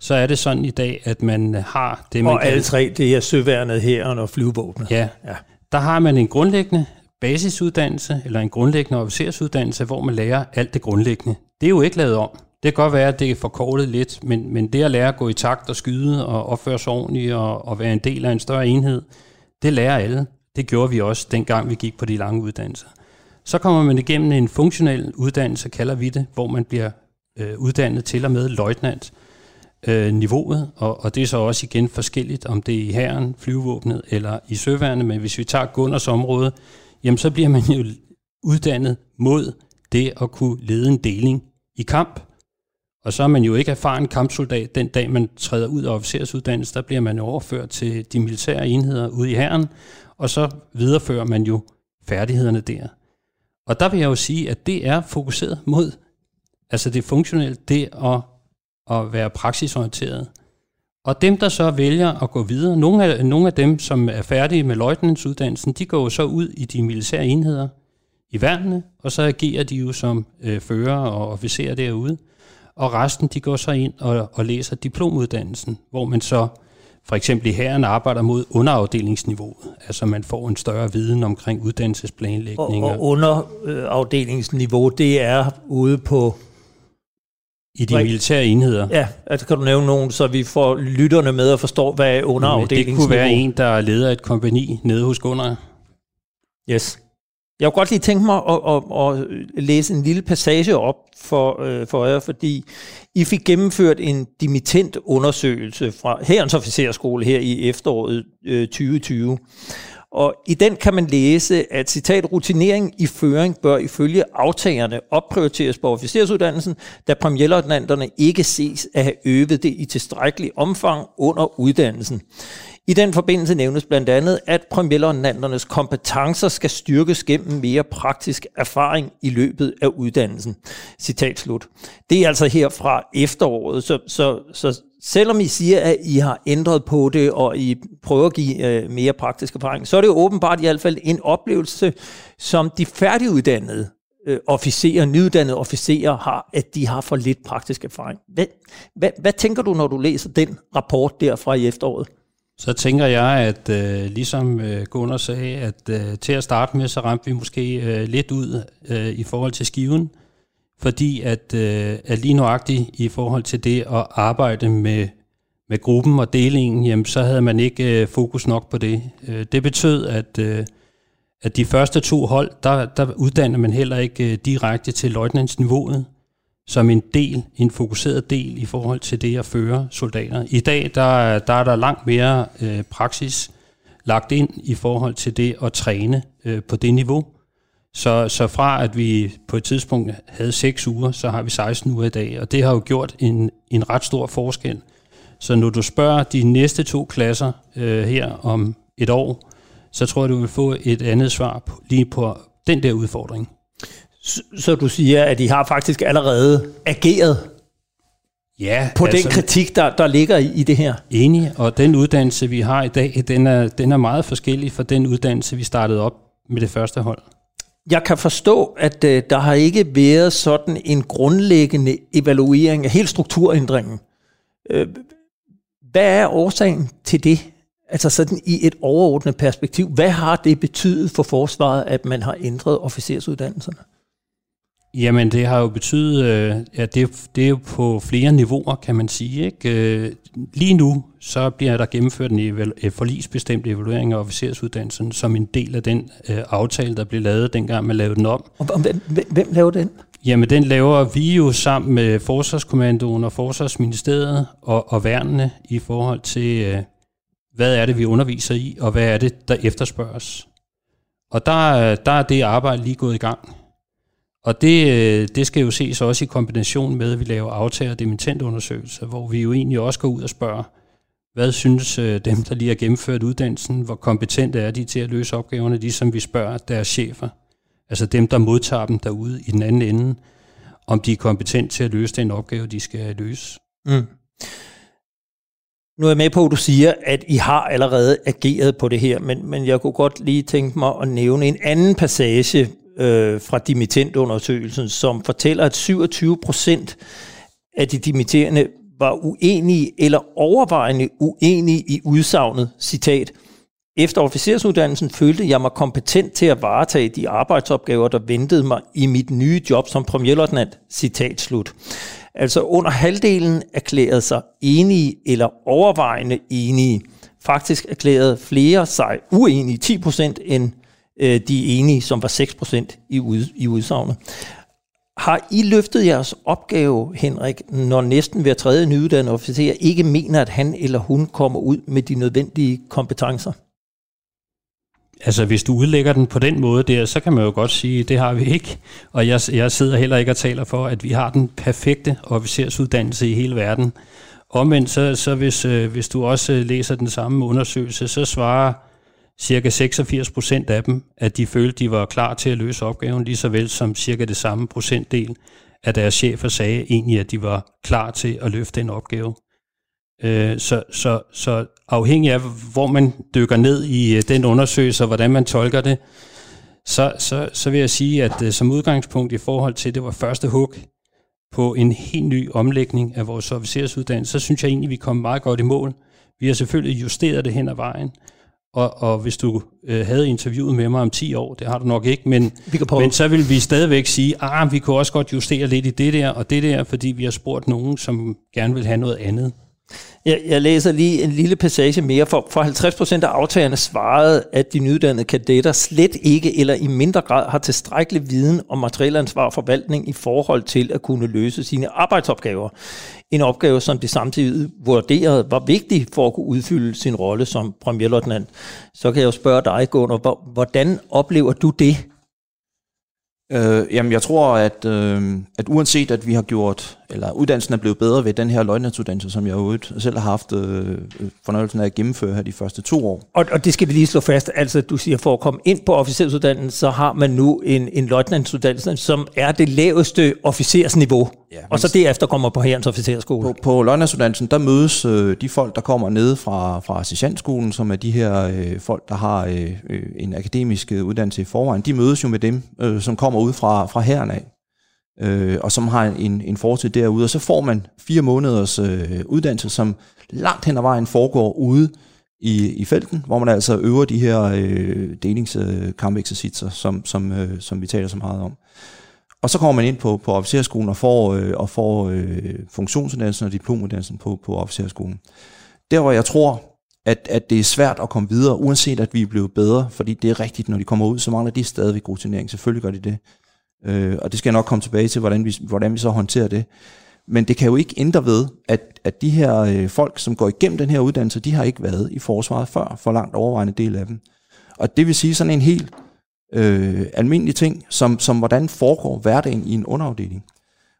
så er det sådan i dag, at man har det, man og kan... Og alle tre, det er søværnet, hæren og flyvevåbnet. Ja. ja, der har man en grundlæggende basisuddannelse, eller en grundlæggende officersuddannelse, hvor man lærer alt det grundlæggende. Det er jo ikke lavet om. Det kan godt være, at det er forkortet lidt, men, men det at lære at gå i takt og skyde og opføre sig ordentligt og, og være en del af en større enhed, det lærer alle. Det gjorde vi også, dengang vi gik på de lange uddannelser. Så kommer man igennem en funktionel uddannelse, kalder vi det, hvor man bliver øh, uddannet til og med løjtnant. Niveauet, og, og det er så også igen forskelligt, om det er i hæren, flyvevåbnet eller i søværnet, men hvis vi tager Gunners område, jamen så bliver man jo uddannet mod det at kunne lede en deling i kamp, og så er man jo ikke erfaren kampsoldat den dag, man træder ud af officersuddannelse, der bliver man overført til de militære enheder ude i hæren, og så viderefører man jo færdighederne der. Og der vil jeg jo sige, at det er fokuseret mod, altså det funktionelle, det at og være praksisorienteret. Og dem, der så vælger at gå videre, nogle af, nogle af dem, som er færdige med løjtnantsuddannelsen, de går jo så ud i de militære enheder i værnene, og så agerer de jo som øh, fører og officerer derude. Og resten, de går så ind og, og læser diplomuddannelsen, hvor man så For eksempel i hæren arbejder mod underafdelingsniveauet, altså man får en større viden omkring uddannelsesplanlægning. Og, og underafdelingsniveau, det er ude på... I de militære enheder. Ja, altså kan du nævne nogen, så vi får lytterne med og forstår, hvad er underafdelingsniveau. Det kunne være en, der leder et kompagni nede hos Gunner. Yes. Jeg kunne godt lige tænke mig at, at, at læse en lille passage op for, øh, for jer, fordi I fik gennemført en dimittent undersøgelse fra Hærens Officersskole her i efteråret øh, tyve tyve. Og i den kan man læse, at citat, rutinering i føring bør ifølge aftagerne opprioriteres på officersuddannelsen, da premierløjtnanterne ikke ses at have øvet det i tilstrækkelig omfang under uddannelsen. I den forbindelse nævnes blandt andet, at premierløjtnanternes kompetencer skal styrkes gennem mere praktisk erfaring i løbet af uddannelsen. Citat slut. Det er altså her fra efteråret, så, så, så selvom I siger, at I har ændret på det, og I prøver at give øh, mere praktisk erfaring, så er det jo åbenbart i hvert fald en oplevelse, som de færdiguddannede øh, officerer, nyuddannede officerer har, at de har for lidt praktisk erfaring. Hvad, hvad, hvad tænker du, når du læser den rapport derfra i efteråret? Så tænker jeg, at øh, ligesom øh, Gunnar sagde, at øh, til at starte med, så ramte vi måske øh, lidt ud øh, i forhold til skiven, fordi at, øh, at lige nøjagtigt i forhold til det at arbejde med, med gruppen og delingen, jamen, så havde man ikke øh, fokus nok på det. Øh, det betød, at, øh, at de første to hold, der, der uddannede man heller ikke øh, direkte til løjtnantsniveauet, som en del, en fokuseret del i forhold til det at føre soldater. I dag der, der er der langt mere øh, praksis lagt ind i forhold til det at træne øh, på det niveau. Så, så fra at vi på et tidspunkt havde seks uger, så har vi seksten uger i dag, og det har jo gjort en, en ret stor forskel. Så når du spørger de næste to klasser øh, her om et år, så tror jeg, du vil få et andet svar på, lige på den der udfordring. Så du siger, at de har faktisk allerede ageret ja, på altså, den kritik, der, der ligger i, i det her? Enig, og den uddannelse, vi har i dag, den er, den er meget forskellig fra den uddannelse, vi startede op med det første hold. Jeg kan forstå, at øh, der har ikke været sådan en grundlæggende evaluering af hele strukturændringen. Øh, hvad er årsagen til det? Altså sådan i et overordnet perspektiv. Hvad har det betydet for forsvaret, at man har ændret officersuddannelserne? Jamen, det har jo betydet, at det, det er jo på flere niveauer, kan man sige, ikke? Lige nu, så bliver der gennemført en evalu- forligsbestemt evaluering af officersuddannelsen, som en del af den øh, aftale, der blev lavet, dengang man lavede den om. Og hvem, hvem laver den? Jamen, den laver vi jo sammen med Forsvarskommandoen og Forsvarsministeriet og, og værnene i forhold til, øh, hvad er det, vi underviser i, og hvad er det, der efterspørges. Og der, der er det arbejde lige gået i gang. Og det, det skal jo ses også i kombination med, at vi laver aftager og dimittentundersøgelser, hvor vi jo egentlig også går ud og spørger, hvad synes dem, der lige har gennemført uddannelsen, hvor kompetente er de til at løse opgaverne, ligesom vi spørger deres chefer, altså dem, der modtager dem derude i den anden ende, om de er kompetente til at løse den opgave, de skal løse. Mm. Nu er jeg med på, at du siger, at I har allerede ageret på det her, men, men jeg kunne godt lige tænke mig at nævne en anden passage, fra dimittentundersøgelsen, som fortæller, at syvogtyve procent af de dimitterende var uenige eller overvejende uenige i udsagnet, citat, efter officersuddannelsen følte jeg mig kompetent til at varetage de arbejdsopgaver, der ventede mig i mit nye job som premierløjtnant, citat slut. Altså under halvdelen erklærede sig enige eller overvejende enige. Faktisk erklærede flere sig uenige, ti procent end de enige, som var seks procent i udsagnet. Har I løftet jeres opgave, Henrik, når næsten hver tredje nyuddannet officer ikke mener, at han eller hun kommer ud med de nødvendige kompetencer? Altså, hvis du udlægger den på den måde der, så kan man jo godt sige, at det har vi ikke. Og jeg, jeg sidder heller ikke og taler for, at vi har den perfekte officersuddannelse i hele verden. Omvendt, så, så hvis, hvis du også læser den samme undersøgelse, så svarer cirka seksogfirs procent af dem, at de følte, de var klar til at løse opgaven, lige så vel som cirka det samme procentdel af deres chefer sagde egentlig, at de var klar til at løfte en opgave. Så, så, så afhængig af, hvor man dykker ned i den undersøgelse, og hvordan man tolker det, så, så, så vil jeg sige, at som udgangspunkt i forhold til, det var første hug på en helt ny omlægning af vores officersuddannelse, så synes jeg egentlig, vi kom meget godt i mål. Vi har selvfølgelig justeret det hen ad vejen, og, og hvis du øh, havde interviewet med mig om ti år, det har du nok ikke, men, men så vil vi stadigvæk sige, ah, vi kunne også godt justere lidt i det der og det der, fordi vi har spurgt nogen, som gerne vil have noget andet. Jeg, jeg læser lige en lille passage mere, for, for halvtreds procent af aftagerne svarede, at de nyuddannede kadetter slet ikke eller i mindre grad har tilstrækkelig viden om materielansvar og forvaltning i forhold til at kunne løse sine arbejdsopgaver. En opgave, som de samtidig vurderede var vigtig for at kunne udfylde sin rolle som premierløjtnant. Så kan jeg jo spørge dig, Gunnar, hvordan oplever du det? Øh, jamen, jeg tror, at, øh, at uanset at vi har gjort, eller uddannelsen er blevet bedre ved den her løjtnantsuddannelse, som jeg jo selv har haft øh, fornøjelsen af at gennemføre her de første to år. Og, og det skal vi lige slå fast, altså du siger, for at komme ind på officersuddannelsen, så har man nu en, en løjtnantsuddannelse, som er det laveste officersniveau, ja, og så derefter kommer på Hærens Officersskole. På, på løjtnantsuddannelsen, der mødes øh, de folk, der kommer nede fra, fra sergentskolen, som er de her øh, folk, der har øh, øh, en akademisk uddannelse i forvejen, de mødes jo med dem, øh, som kommer ud fra, fra hæren af. Øh, og som har en, en fortid derude, og så får man fire måneders øh, uddannelse, som langt hen ad vejen foregår ude i, i felten, hvor man altså øver de her øh, delingskampeksercitser, øh, som, som, øh, som vi taler så meget om. Og så kommer man ind på, på officerskolen og får, øh, og får øh, funktionsuddannelsen og diplomuddannelsen på, på officerskolen. Der hvor jeg tror, at, at det er svært at komme videre, uanset at vi er blevet bedre, fordi det er rigtigt, når de kommer ud, så mangler de stadigvæk rutinering. Selvfølgelig gør de det. Øh, og det skal jeg nok komme tilbage til, hvordan vi, hvordan vi så håndterer det. Men det kan jo ikke ændre ved, at, at de her øh, folk, som går igennem den her uddannelse, de har ikke været i forsvaret før, for langt overvejende del af dem. Og det vil sige sådan en helt øh, almindelig ting, som, som hvordan foregår hverdagen i en underafdeling.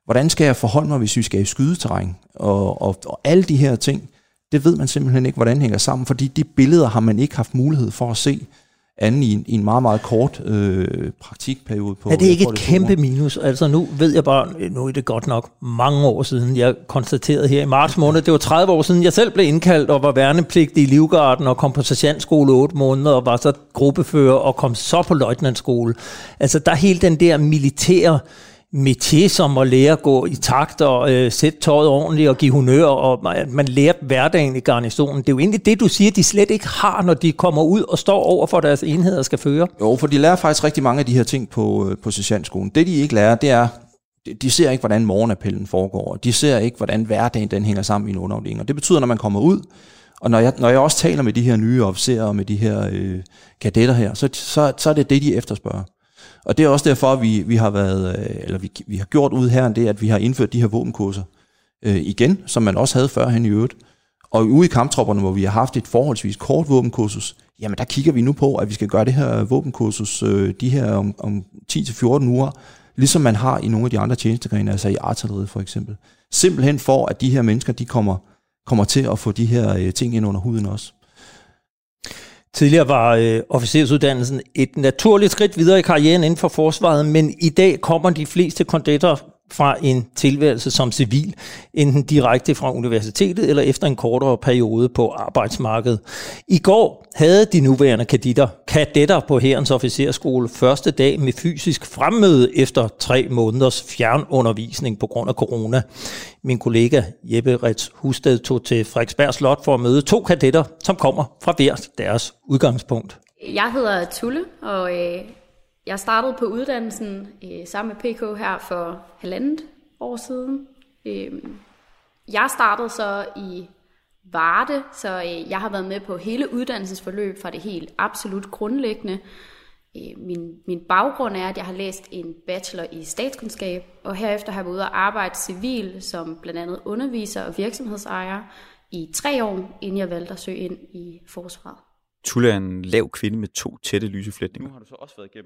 Hvordan skal jeg forholde mig, hvis vi skal i skydeterræn? Og, og, og alle de her ting, det ved man simpelthen ikke, hvordan hænger sammen, fordi de billeder har man ikke haft mulighed for at se, anden i en, i en meget, meget kort øh, praktikperiode. På, er det ikke et det kæmpe år? Minus? Altså nu ved jeg bare, nu er det godt nok mange år siden, jeg konstaterede her i marts måned, det var tredive år siden, jeg selv blev indkaldt og var værnepligtig i Livgarden og kom på sergentskole otte måneder og var så gruppefører og kom så på løjtnantskole. Altså der er hele den der militære metier, som at lære at gå i takt og øh, sætte tøjet ordentligt og give honør, og at man lærer hverdagen i garnisonen. Det er jo egentlig det, du siger, de slet ikke har, når de kommer ud og står over for deres enheder og skal føre. Jo, for de lærer faktisk rigtig mange af de her ting på, på sergentskolen. Det, de ikke lærer, det er, de ser ikke, hvordan morgenappellen foregår, og de ser ikke, hvordan hverdagen den hænger sammen i en underafdeling. Og det betyder, når man kommer ud, og når jeg, når jeg også taler med de her nye officerer og med de her øh, kadetter her, så, så, så er det det, de efterspørger. Og det er også derfor, vi, vi har været, eller vi, vi har gjort ud her, det at vi har indført de her våbenkurser øh, igen, som man også havde før hen i øvrigt. Og ude i kamptropperne, hvor vi har haft et forholdsvis kort våbenkursus, jamen der kigger vi nu på, at vi skal gøre det her våbenkursus, øh, de her om, om ti til fjorten uger, ligesom man har i nogle af de andre tjenestegrene, altså i artilleriet for eksempel. Simpelthen for, at de her mennesker, de kommer, kommer til at få de her øh, ting ind under huden også. Tidligere var øh, officersuddannelsen et naturligt skridt videre i karrieren inden for forsvaret, men i dag kommer de fleste kadetter fra en tilværelse som civil, enten direkte fra universitetet eller efter en kortere periode på arbejdsmarkedet. I går havde de nuværende kadetter, kadetter på Hærens Officersskole første dag med fysisk fremmøde efter tre måneders fjernundervisning på grund af corona. Min kollega Jeppe Ritzau Husted tog til Frederiksberg Slot for at møde to kadetter, som kommer fra hver deres udgangspunkt. Jeg hedder Tulle, og øh jeg startede på uddannelsen øh, sammen med P K her for halvandet år siden. Øh, jeg startede så i Varde, så øh, jeg har været med på hele uddannelsesforløb fra det helt absolut grundlæggende. Øh, min, min baggrund er, at jeg har læst en bachelor i statskundskab, og herefter har jeg været ude og arbejde civil som blandt andet underviser og virksomhedsejer i tre år, inden jeg valgte at søge ind i forsvaret. Tulle er en lav kvinde med to tætte lyseflætninger.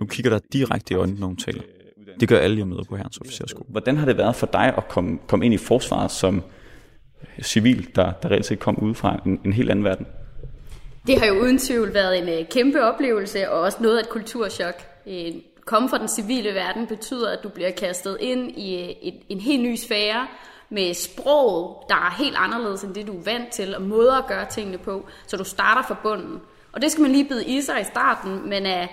Nu kigger der direkte i øjnene, når hun taler. Det gør alle, jeg møder på Hærens Officersskole. Hvordan har det været for dig at komme, komme ind i forsvaret som civil, der, der reelt set kom ud fra en, en helt anden verden? Det har jo uden tvivl været en kæmpe oplevelse, og også noget af et kulturschok. Komme fra den civile verden betyder, at du bliver kastet ind i en, en helt ny sfære, med sprog, der er helt anderledes end det, du er vant til, og måder at gøre tingene på, så du starter fra bunden. Og det skal man lige bide i sig i starten, men at,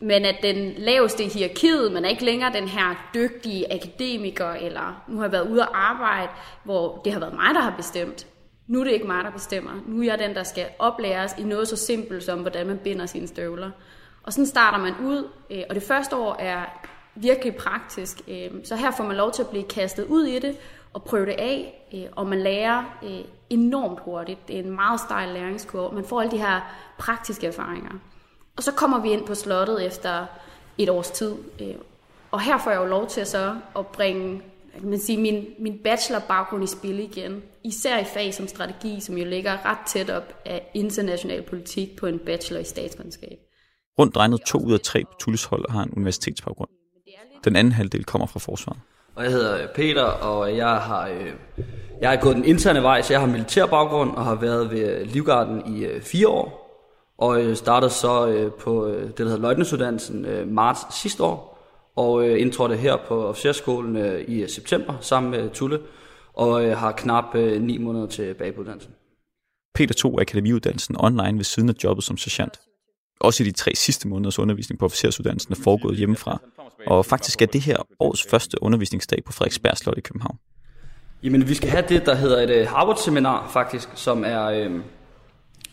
men at den laveste i hierarkiet, man er ikke længere den her dygtige akademiker, eller nu har jeg været ude at arbejde, hvor det har været mig, der har bestemt. nu er det ikke mig, der bestemmer. Nu er jeg den, der skal oplæres i noget så simpelt som, hvordan man binder sine støvler. Og sådan starter man ud, og det første år er virkelig praktisk. Så her får man lov til at blive kastet ud i det og prøve det af, og man lærer enormt hurtigt. Det er en meget stejl læringskurve. Man får alle de her praktiske erfaringer. Og så kommer vi ind på slottet efter et års tid. Og her får jeg jo lov til så at bringe man sige, min, min bachelorbaggrund i spil igen. Især i fag som strategi, som jo ligger ret tæt op af international politik på en bachelor i statskundskab. Rundt regnet to ud af tre på Tulles hold har en universitetsbaggrund. Den anden halvdel kommer fra forsvaret. Og jeg hedder Peter, og jeg har, jeg har gået den interne vej, så jeg har militær baggrund og har været ved Livgarden i fire år. Og startede så på det, der hedder løjtnantsuddannelsen marts sidste år, og indtrådte her på officersskolen i september sammen med Tulle, og har knap ni måneder tilbage på uddannelsen. Peter tog akademiuddannelsen online ved siden af jobbet som sergeant. Også i de tre sidste måneders undervisning på officersuddannelsen er foregået hjemmefra, og faktisk er det her års første undervisningsdag på Frederiksberg Slot i København. Jamen, vi skal have det, der hedder et Harvard-seminar faktisk, som er øh,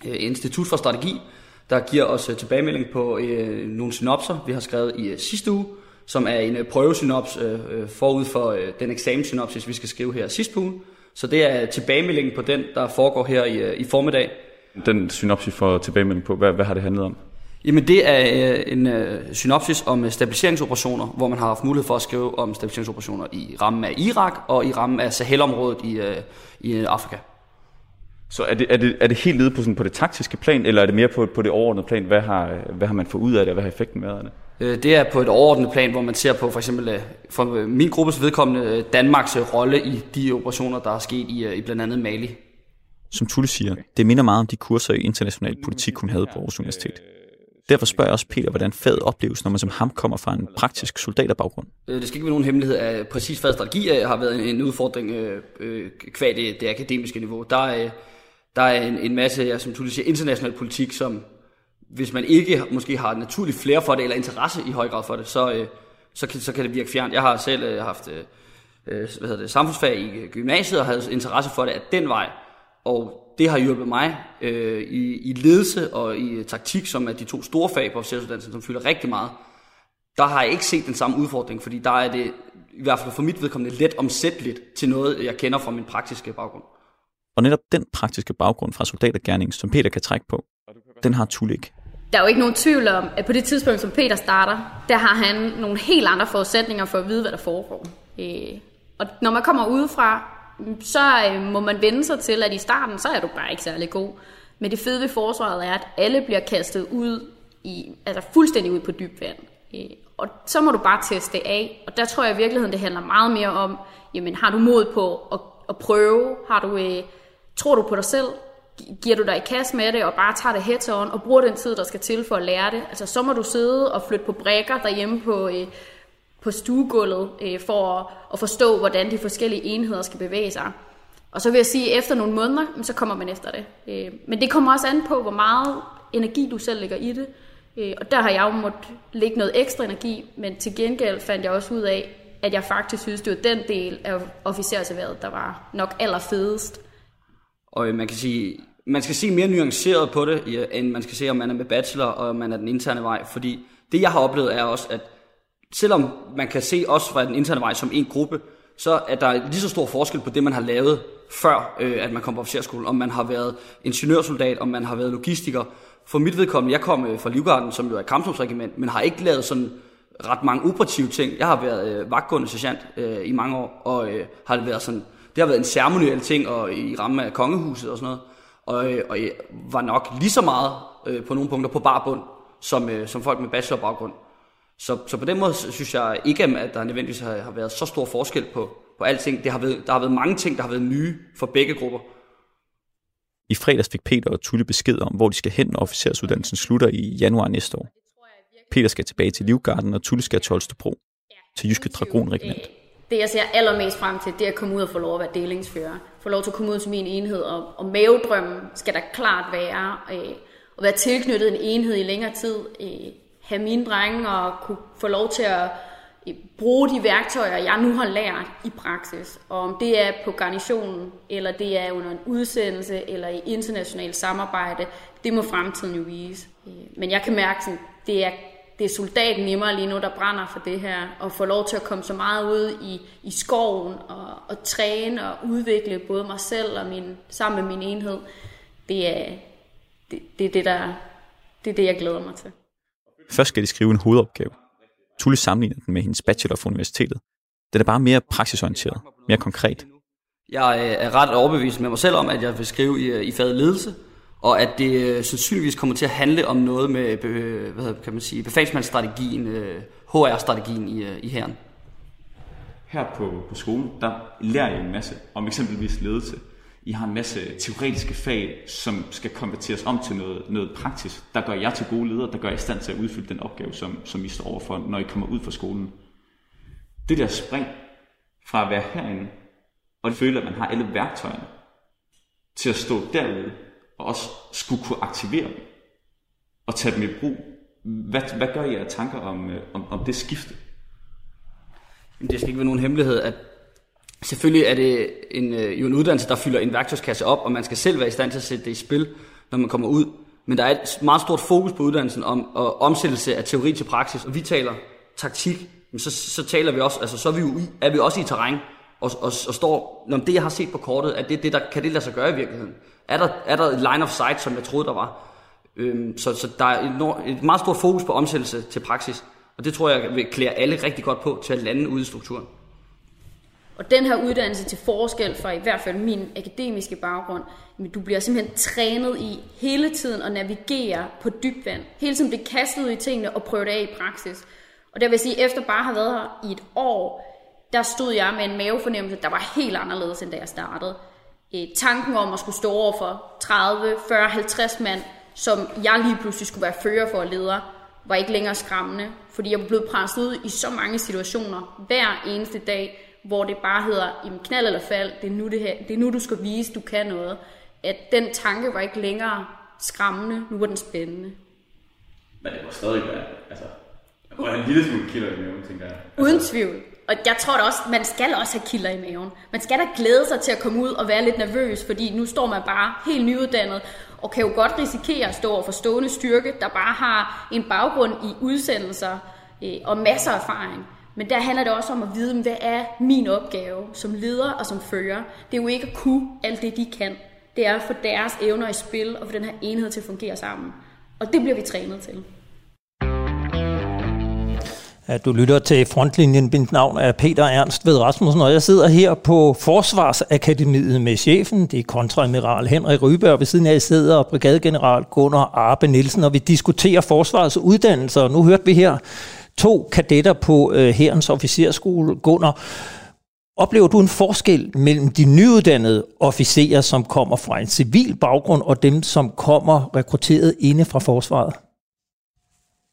Institut for Strategi, der giver os tilbagemelding på øh, nogle synopser, vi har skrevet i øh, sidste uge, som er en øh, prøvesynops øh, forud for øh, den eksamenssynopsis, vi skal skrive her sidste uge. Så det er tilbagemeldingen på den, der foregår her i, øh, i formiddag. Den synopsis for tilbagemelding på, hvad, hvad har det handlet om? Jamen det er øh, en øh, synopsis om øh, stabiliseringsoperationer, hvor man har haft mulighed for at skrive om stabiliseringsoperationer i rammen af Irak og i rammen af Sahel-området i, øh, i Afrika. Så er det, er det, er det helt nede på, sådan, på det taktiske plan, eller er det mere på, på det overordnede plan? Hvad har, hvad har man fået ud af det, og hvad har effekten været af det? Øh, det er på et overordnet plan, hvor man ser på for eksempel øh, for min gruppes vedkommende øh, Danmarks øh, rolle i de operationer, der er sket i, øh, i blandt andet Mali. Som Tulle siger, det minder meget om de kurser i international politik, hun havde på Aarhus Universitet. Derfor spørger jeg også Peter, hvordan faget opleves, når man som ham kommer fra en praktisk soldaterbaggrund. Det skal ikke være nogen hemmelighed, at præcis faget strategi har været en udfordring øh, kvad det, det akademiske niveau. Der er, der er en, en masse, ja, som Tulle siger, international politik, som hvis man ikke måske har naturligt flere for det, eller interesse i høj grad for det, så, øh, så, kan, så kan det virke fjernt. Jeg har selv øh, haft øh, hvad hedder det, samfundsfag i gymnasiet og havde interesse for det af den vej. Og det har hjulpet mig øh, i, i ledelse og i taktik, som er de to store fag på officersuddannelsen, som fylder rigtig meget. Der har jeg ikke set den samme udfordring, fordi der er det i hvert fald for mit vedkommende let omsætteligt til noget, jeg kender fra min praktiske baggrund. Og netop den praktiske baggrund fra soldatergerningen, som Peter kan trække på, den har Tulle ikke. Der er jo ikke nogen tvivl om, at på det tidspunkt, som Peter starter, der har han nogle helt andre forudsætninger for at vide, hvad der foregår. Øh, og når man kommer udefra, så må man vende sig til, at i starten, så er du bare ikke særlig god. Men det fede ved forsvaret er, at alle bliver kastet ud, i, altså fuldstændig ud på dybt vand. Og så må du bare teste det af. Og der tror jeg i virkeligheden, det handler meget mere om, jamen har du mod på at, at prøve? Har du, øh, tror du på dig selv? Giver du dig i kast med det og bare tager det heads on og bruger den tid, der skal til for at lære det? Altså så må du sidde og flytte på brækker derhjemme på... Øh, på stuegulvet, øh, for at, at forstå, hvordan de forskellige enheder skal bevæge sig. Og så vil jeg sige, at efter nogle måneder, så kommer man efter det. Øh, men det kommer også an på, hvor meget energi du selv lægger i det. Øh, og der har jeg jo måttet lægge noget ekstra energi, men til gengæld fandt jeg også ud af, at jeg faktisk synes, det var den del af officerserværet, der var nok allerfedest. Og man kan sige, man skal se mere nuanceret på det, end man skal se, om man er med bachelor, og om man er den interne vej. Fordi det, jeg har oplevet, er også, at selvom man kan se os fra den interne vej som en gruppe, så er der lige så stor forskel på det, man har lavet før, øh, at man kom på officerskolen. Om man har været ingeniørsoldat, om man har været logistiker. For mit vedkommende, jeg kom øh, fra Livgarden, som jo er kamptropsregiment, men har ikke lavet sådan ret mange operative ting. Jeg har været øh, vagtgående sergeant øh, i mange år, og øh, har det været sådan, det har været en ceremoniel ting og i ramme af kongehuset og sådan noget. Og, øh, og jeg var nok lige så meget øh, på nogle punkter på bar bund, som, øh, som folk med bachelorbaggrund. Så, så på den måde synes jeg ikke, at der nødvendigvis har, har været så stor forskel på, på alting. Det har været, der har været mange ting, der har været nye for begge grupper. I fredags fik Peter og Tulle besked om, hvor de skal hen, når officersuddannelsen slutter i januar næste år. Peter skal tilbage til Livgarden, og Tulle skal til Holstebro, til Jyske Dragonregiment. Det, jeg ser allermest frem til, det er at komme ud og få lov at være delingsfører. Få lov til at komme ud til min enhed, og, og mavedrømmen skal der klart være. Øh, at være tilknyttet en enhed i længere tid. Øh, have mine drenge og kunne få lov til at bruge de værktøjer, jeg nu har lært i praksis. Og om det er på garnisonen, eller det er under en udsendelse, eller i internationalt samarbejde, det må fremtiden jo vise. Men jeg kan mærke, at det er, det er soldaten i mig lige nu, der brænder for det her, og får lov til at komme så meget ud i, i skoven, og, og træne og udvikle både mig selv og min, sammen med min enhed. Det er det, det, er det, der, det, er det, jeg glæder mig til. Først skal de skrive en hovedopgave. Tulle sammenligner den med hendes bachelor fra universitetet. Den er bare mere praksisorienteret, mere konkret. Jeg er ret overbevist med mig selv om, at jeg vil skrive i, i faget ledelse, og at det sandsynligvis kommer til at handle om noget med, hvad kan man sige, befagsmandsstrategien, H R-strategien i, i hæren. Her på, på skolen, der lærer jeg en masse om eksempelvis ledelse. I har en masse teoretiske fag, som skal konverteres om til noget, noget praktisk. Der gør jeg til gode ledere, der gør jeg i stand til at udfylde den opgave, som, som I står overfor, når I kommer ud fra skolen. Det der spring fra at være herinde, og føle, at man har alle værktøjerne, til at stå derude, og også skulle kunne aktivere dem, og tage dem i brug. Hvad, hvad gør I af tanker om, om, om det skifte? Det skal ikke være nogen hemmelighed, at selvfølgelig er det en, jo en uddannelse, der fylder en værktøjskasse op, og man skal selv være i stand til at sætte det i spil, når man kommer ud. Men der er et meget stort fokus på uddannelsen om og omsættelse af teori til praksis. Og vi taler taktik, men så, så taler vi også, altså så er vi, jo i, er vi også i terræn og, og, og står, når det jeg har set på kortet, at det, det der, kan det lade sig gøre i virkeligheden? Er der, er der et line of sight, som jeg troede der var? Øhm, så, så der er et, et meget stort fokus på omsættelse til praksis, og det tror jeg vil klæde alle rigtig godt på til at lande ude i strukturen. Og den her uddannelse til forskel fra i hvert fald min akademiske baggrund, du bliver simpelthen trænet i hele tiden at navigere på dybt vand. Hele tiden bliver kastet ud i tingene og prøvet af i praksis. Og der vil sige, efter bare at have været her i et år, der stod jeg med en mavefornemmelse, der var helt anderledes, end da jeg startede. Tanken om at skulle stå over for tredive, fyrre, halvtreds mand, som jeg lige pludselig skulle være fører for og leder, var ikke længere skræmmende, fordi jeg var blevet presset ud i så mange situationer hver eneste dag, hvor det bare hedder, jamen knald eller fald, det er, nu det, her, det er nu, du skal vise, du kan noget. At den tanke var ikke længere skræmmende, nu var den spændende. Men det var stadig være, altså, jeg må have en lille smule kilder i maven, tænker jeg. Altså. Uden tvivl. Og jeg tror da også, man skal også have kilder i maven. Man skal da glæde sig til at komme ud og være lidt nervøs, fordi nu står man bare helt nyuddannet, og kan jo godt risikere at stå for stående styrke, der bare har en baggrund i udsendelser øh, og masser af erfaring. Men der handler det også om at vide, hvad er min opgave som leder og som fører. Det er jo ikke at kunne alt det, de kan. Det er at få deres evner i spil og få den her enhed til at fungere sammen. Og det bliver vi trænet til. Ja, du lytter til Frontlinjen. Mit navn er Peter Ernstved Rasmussen, og jeg sidder her på Forsvarsakademiet med chefen. Det er kontreadmiral Henrik Ryberg, ved siden af sidder brigadegeneral Gunner Arpe Nielsen, og vi diskuterer forsvarets uddannelser. Nu hørte vi her to kadetter på øh, Hærens Officersskole. Gunner, oplever du en forskel mellem de nyuddannede officerer, som kommer fra en civil baggrund, og dem, som kommer rekrutteret inde fra forsvaret?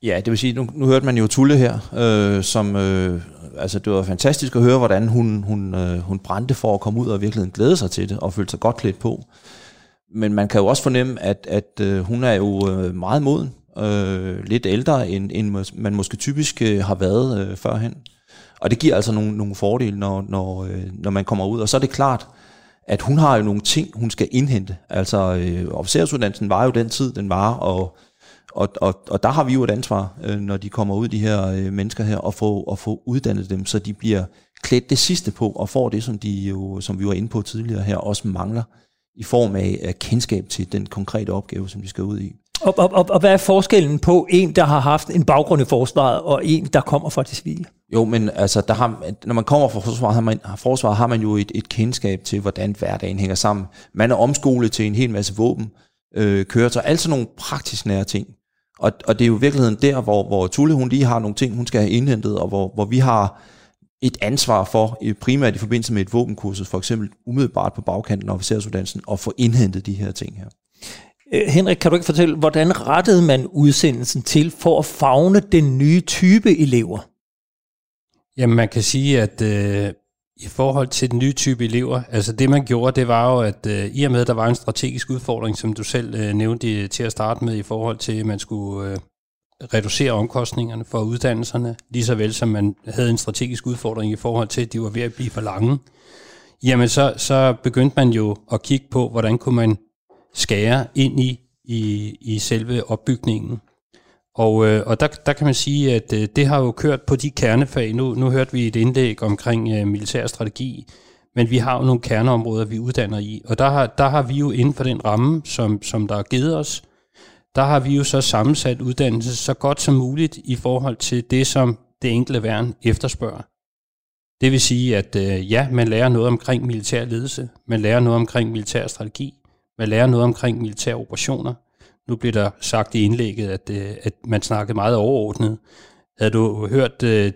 Ja, det vil sige, nu, nu hørte man jo Tulle her, øh, som øh, altså det var fantastisk at høre, hvordan hun, hun, øh, hun brændte for at komme ud og virkelig glæde sig til det, og følte sig godt klædt på. Men man kan jo også fornemme, at, at øh, hun er jo øh, meget moden. Øh, lidt ældre, end, end man måske typisk øh, har været øh, førhen. Og det giver altså nogle, nogle fordele, når, når, øh, når man kommer ud. Og så er det klart, at hun har jo nogle ting, hun skal indhente. Altså øh, officersuddannelsen var jo den tid, den var, og, og, og, og der har vi jo et ansvar, øh, når de kommer ud, de her øh, mennesker her, og få, og få uddannet dem, så de bliver klædt det sidste på, og får det, som, de jo, som vi var inde på tidligere her, også mangler i form af, af kendskab til den konkrete opgave, som de skal ud i. Og, og, og, og hvad er forskellen på en, der har haft en baggrund i forsvaret, og en, der kommer fra det civile? Jo, men altså, der har, når man kommer fra forsvaret, har man, forsvaret, har man jo et, et kendskab til, hvordan hverdagen hænger sammen. Man er omskolet til en hel masse våben, øh, køretøjer, alt sådan nogle praktisk nære ting. Og, og det er jo i virkeligheden der, hvor, hvor Tulle hun lige har nogle ting, hun skal have indhentet, og hvor, hvor vi har et ansvar for, primært i forbindelse med et våbenkursus, for eksempel umiddelbart på bagkanten af officersuddannelsen, at få indhentet de her ting her. Henrik, kan du ikke fortælle, hvordan rettede man udsendelsen til for at favne den nye type elever? Jamen, man kan sige, at øh, i forhold til den nye type elever, altså det man gjorde, det var jo, at øh, i og med, der var en strategisk udfordring, som du selv øh, nævnte til at starte med, i forhold til, at man skulle øh, reducere omkostningerne for uddannelserne, lige så vel som man havde en strategisk udfordring i forhold til, at de var ved at blive for lange, jamen så, så begyndte man jo at kigge på, hvordan kunne man skære ind i, i, i selve opbygningen. Og, øh, og der, der kan man sige, at øh, det har jo kørt på de kernefag. Nu, nu hørte vi et indlæg omkring øh, militær strategi, men vi har jo nogle kerneområder, vi uddanner i. Og der har, der har vi jo inden for den ramme, som, som der er givet os, der har vi jo så sammensat uddannelse så godt som muligt i forhold til det, som det enkelte værn efterspørger. Det vil sige, at øh, ja, man lærer noget omkring militær ledelse, man lærer noget omkring militær strategi, man lærer noget omkring militære operationer. Nu bliver der sagt i indlægget, at, øh, at man snakkede meget overordnet. Havde du hørt, øh,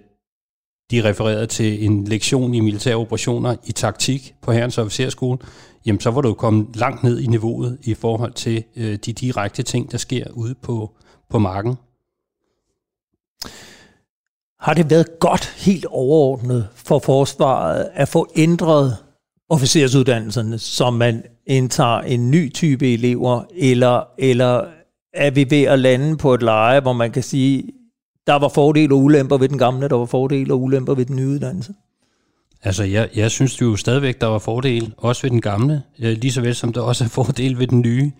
de refererede til en lektion i militære operationer i taktik på Hærens Officersskole, jamen så var du kommet langt ned i niveauet i forhold til øh, de direkte ting, der sker ude på, på marken. Har det været godt, helt overordnet for forsvaret at få ændret officersuddannelserne, så man indtager en ny type elever, eller, eller er vi ved at lande på et leje, hvor man kan sige, der var fordele og ulemper ved den gamle, der var fordele og ulemper ved den nye uddannelse? Altså, jeg, jeg synes jo stadigvæk, der var fordele, også ved den gamle, lige så vel som der også er fordele ved den nye.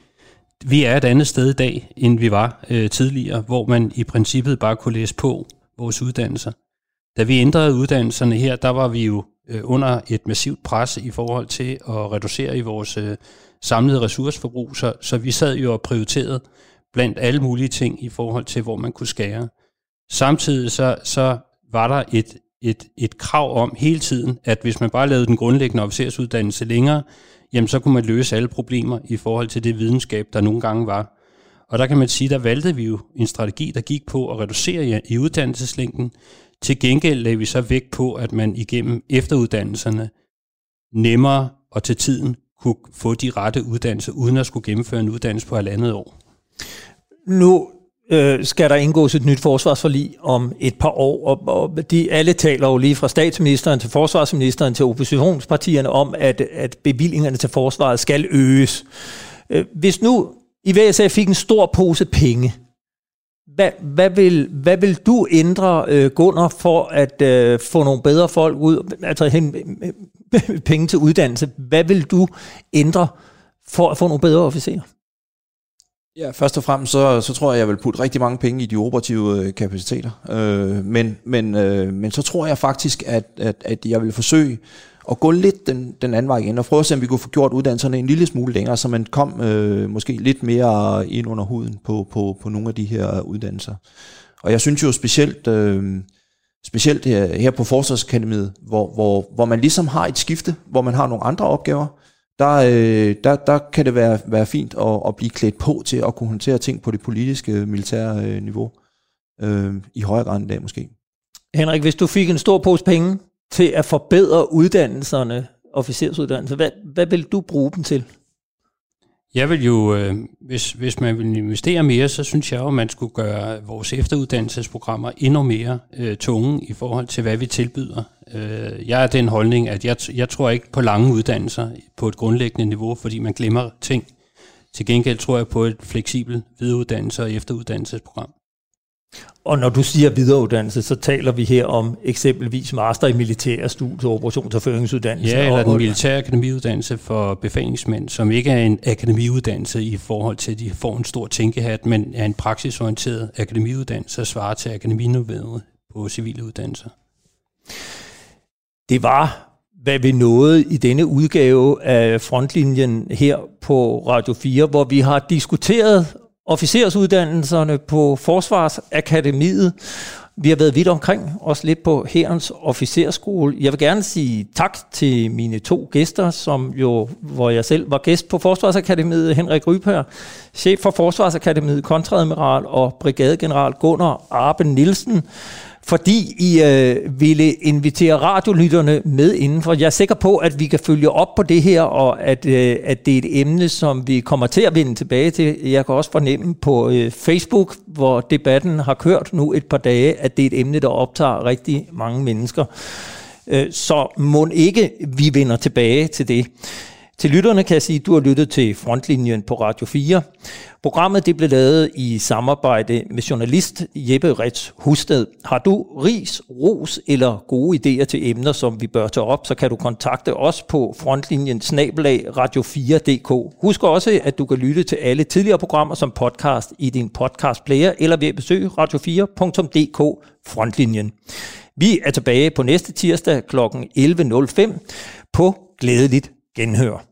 Vi er et andet sted i dag, end vi var øh, tidligere, hvor man i princippet bare kunne læse på vores uddannelser. Da vi ændrede uddannelserne her, der var vi jo øh, under et massivt pres i forhold til at reducere i vores øh, samlede ressourceforbrug, så, så vi sad jo og prioriterede blandt alle mulige ting i forhold til, hvor man kunne skære. Samtidig så, så var der et, et, et krav om hele tiden, at hvis man bare lavede den grundlæggende officersuddannelse længere, jamen så kunne man løse alle problemer i forhold til det videnskab, der nogle gange var. Og der kan man sige, der valgte vi jo en strategi, der gik på at reducere i uddannelseslængden. Til gengæld lagde vi så vægt på, at man igennem efteruddannelserne nemmere og til tiden kunne få de rette uddannelser, uden at skulle gennemføre en uddannelse på halvandet år. Nu øh, skal der indgås et nyt forsvarsforlig om et par år, og, og de alle taler jo lige fra statsministeren til forsvarsministeren til oppositionspartierne om, at, at bevillingerne til forsvaret skal øges. Hvis nu I V S A fik en stor pose penge, Hvad, hvad, vil, hvad vil du ændre, øh, Gunner, for at øh, få nogle bedre folk ud, altså hen, øh, penge til uddannelse? Hvad vil du ændre for at få nogle bedre officerer? Ja, først og fremmest så, så tror jeg, jeg vil putte rigtig mange penge i de operative kapaciteter. Øh, men, men, øh, men så tror jeg faktisk, at, at, at jeg vil forsøge og gå lidt den, den anden vej igen, og prøve at se, om vi kunne få gjort uddannelserne en lille smule længere, så man kom øh, måske lidt mere ind under huden på, på, på nogle af de her uddannelser. Og jeg synes jo specielt, øh, specielt her, her på Forsvarsakademiet, hvor, hvor, hvor man ligesom har et skifte, hvor man har nogle andre opgaver, der, øh, der, der kan det være, være fint at, at blive klædt på til at kunne håndtere ting på det politiske, militære niveau, øh, i højere grad end i dag måske. Henrik, hvis du fik en stor pose penge til at forbedre uddannelserne, officersuddannelser, hvad, hvad vil du bruge dem til? Jeg vil jo, øh, hvis, hvis man vil investere mere, så synes jeg jo, at man skulle gøre vores efteruddannelsesprogrammer endnu mere øh, tunge i forhold til, hvad vi tilbyder. Øh, jeg er den holdning, at jeg, jeg tror ikke på lange uddannelser på et grundlæggende niveau, fordi man glemmer ting. Til gengæld tror jeg på et fleksibelt videreuddannelse- og efteruddannelsesprogram. Og når du siger videreuddannelse, så taler vi her om eksempelvis master i militære studier, operations- og føringsuddannelse. Ja, eller den militære akademiuddannelse for befalingsmænd, som ikke er en akademiuddannelse i forhold til, at de får en stor tænkehat, men er en praksisorienteret akademiuddannelse og svarer til akademiniveauet på civile uddannelser. Det var, hvad vi nåede i denne udgave af Frontlinjen her på Radio fire, hvor vi har diskuteret officersuddannelserne på Forsvarsakademiet. Vi har været vidt omkring, også lidt på Hærens Officersskole. Jeg vil gerne sige tak til mine to gæster, som jo, hvor jeg selv var gæst på Forsvarsakademiet, Henrik Ryberg, chef for Forsvarsakademiet, kontreadmiral og brigadegeneral Gunner Arpe Nielsen, fordi I øh, ville invitere radiolytterne med indenfor. Jeg er sikker på, at vi kan følge op på det her, og at, øh, at det er et emne, som vi kommer til at vende tilbage til. Jeg kan også fornemme på øh, Facebook, hvor debatten har kørt nu et par dage, at det er et emne, der optager rigtig mange mennesker. Øh, så mon ikke vi vender tilbage til det. Til lytterne kan jeg sige, at du har lyttet til Frontlinjen på Radio fire. Programmet det blev lavet i samarbejde med journalist Jeppe Ritzau Husted. Har du ris, ros eller gode idéer til emner, som vi bør tage op, så kan du kontakte os på frontlinjen snabel-a radio fire punktum d k. Husk også, at du kan lytte til alle tidligere programmer som podcast i din podcastplayer eller ved at besøge radio fire punktum d k Frontlinjen. Vi er tilbage på næste tirsdag klokken elleve nul fem på Glædeligt Genhør.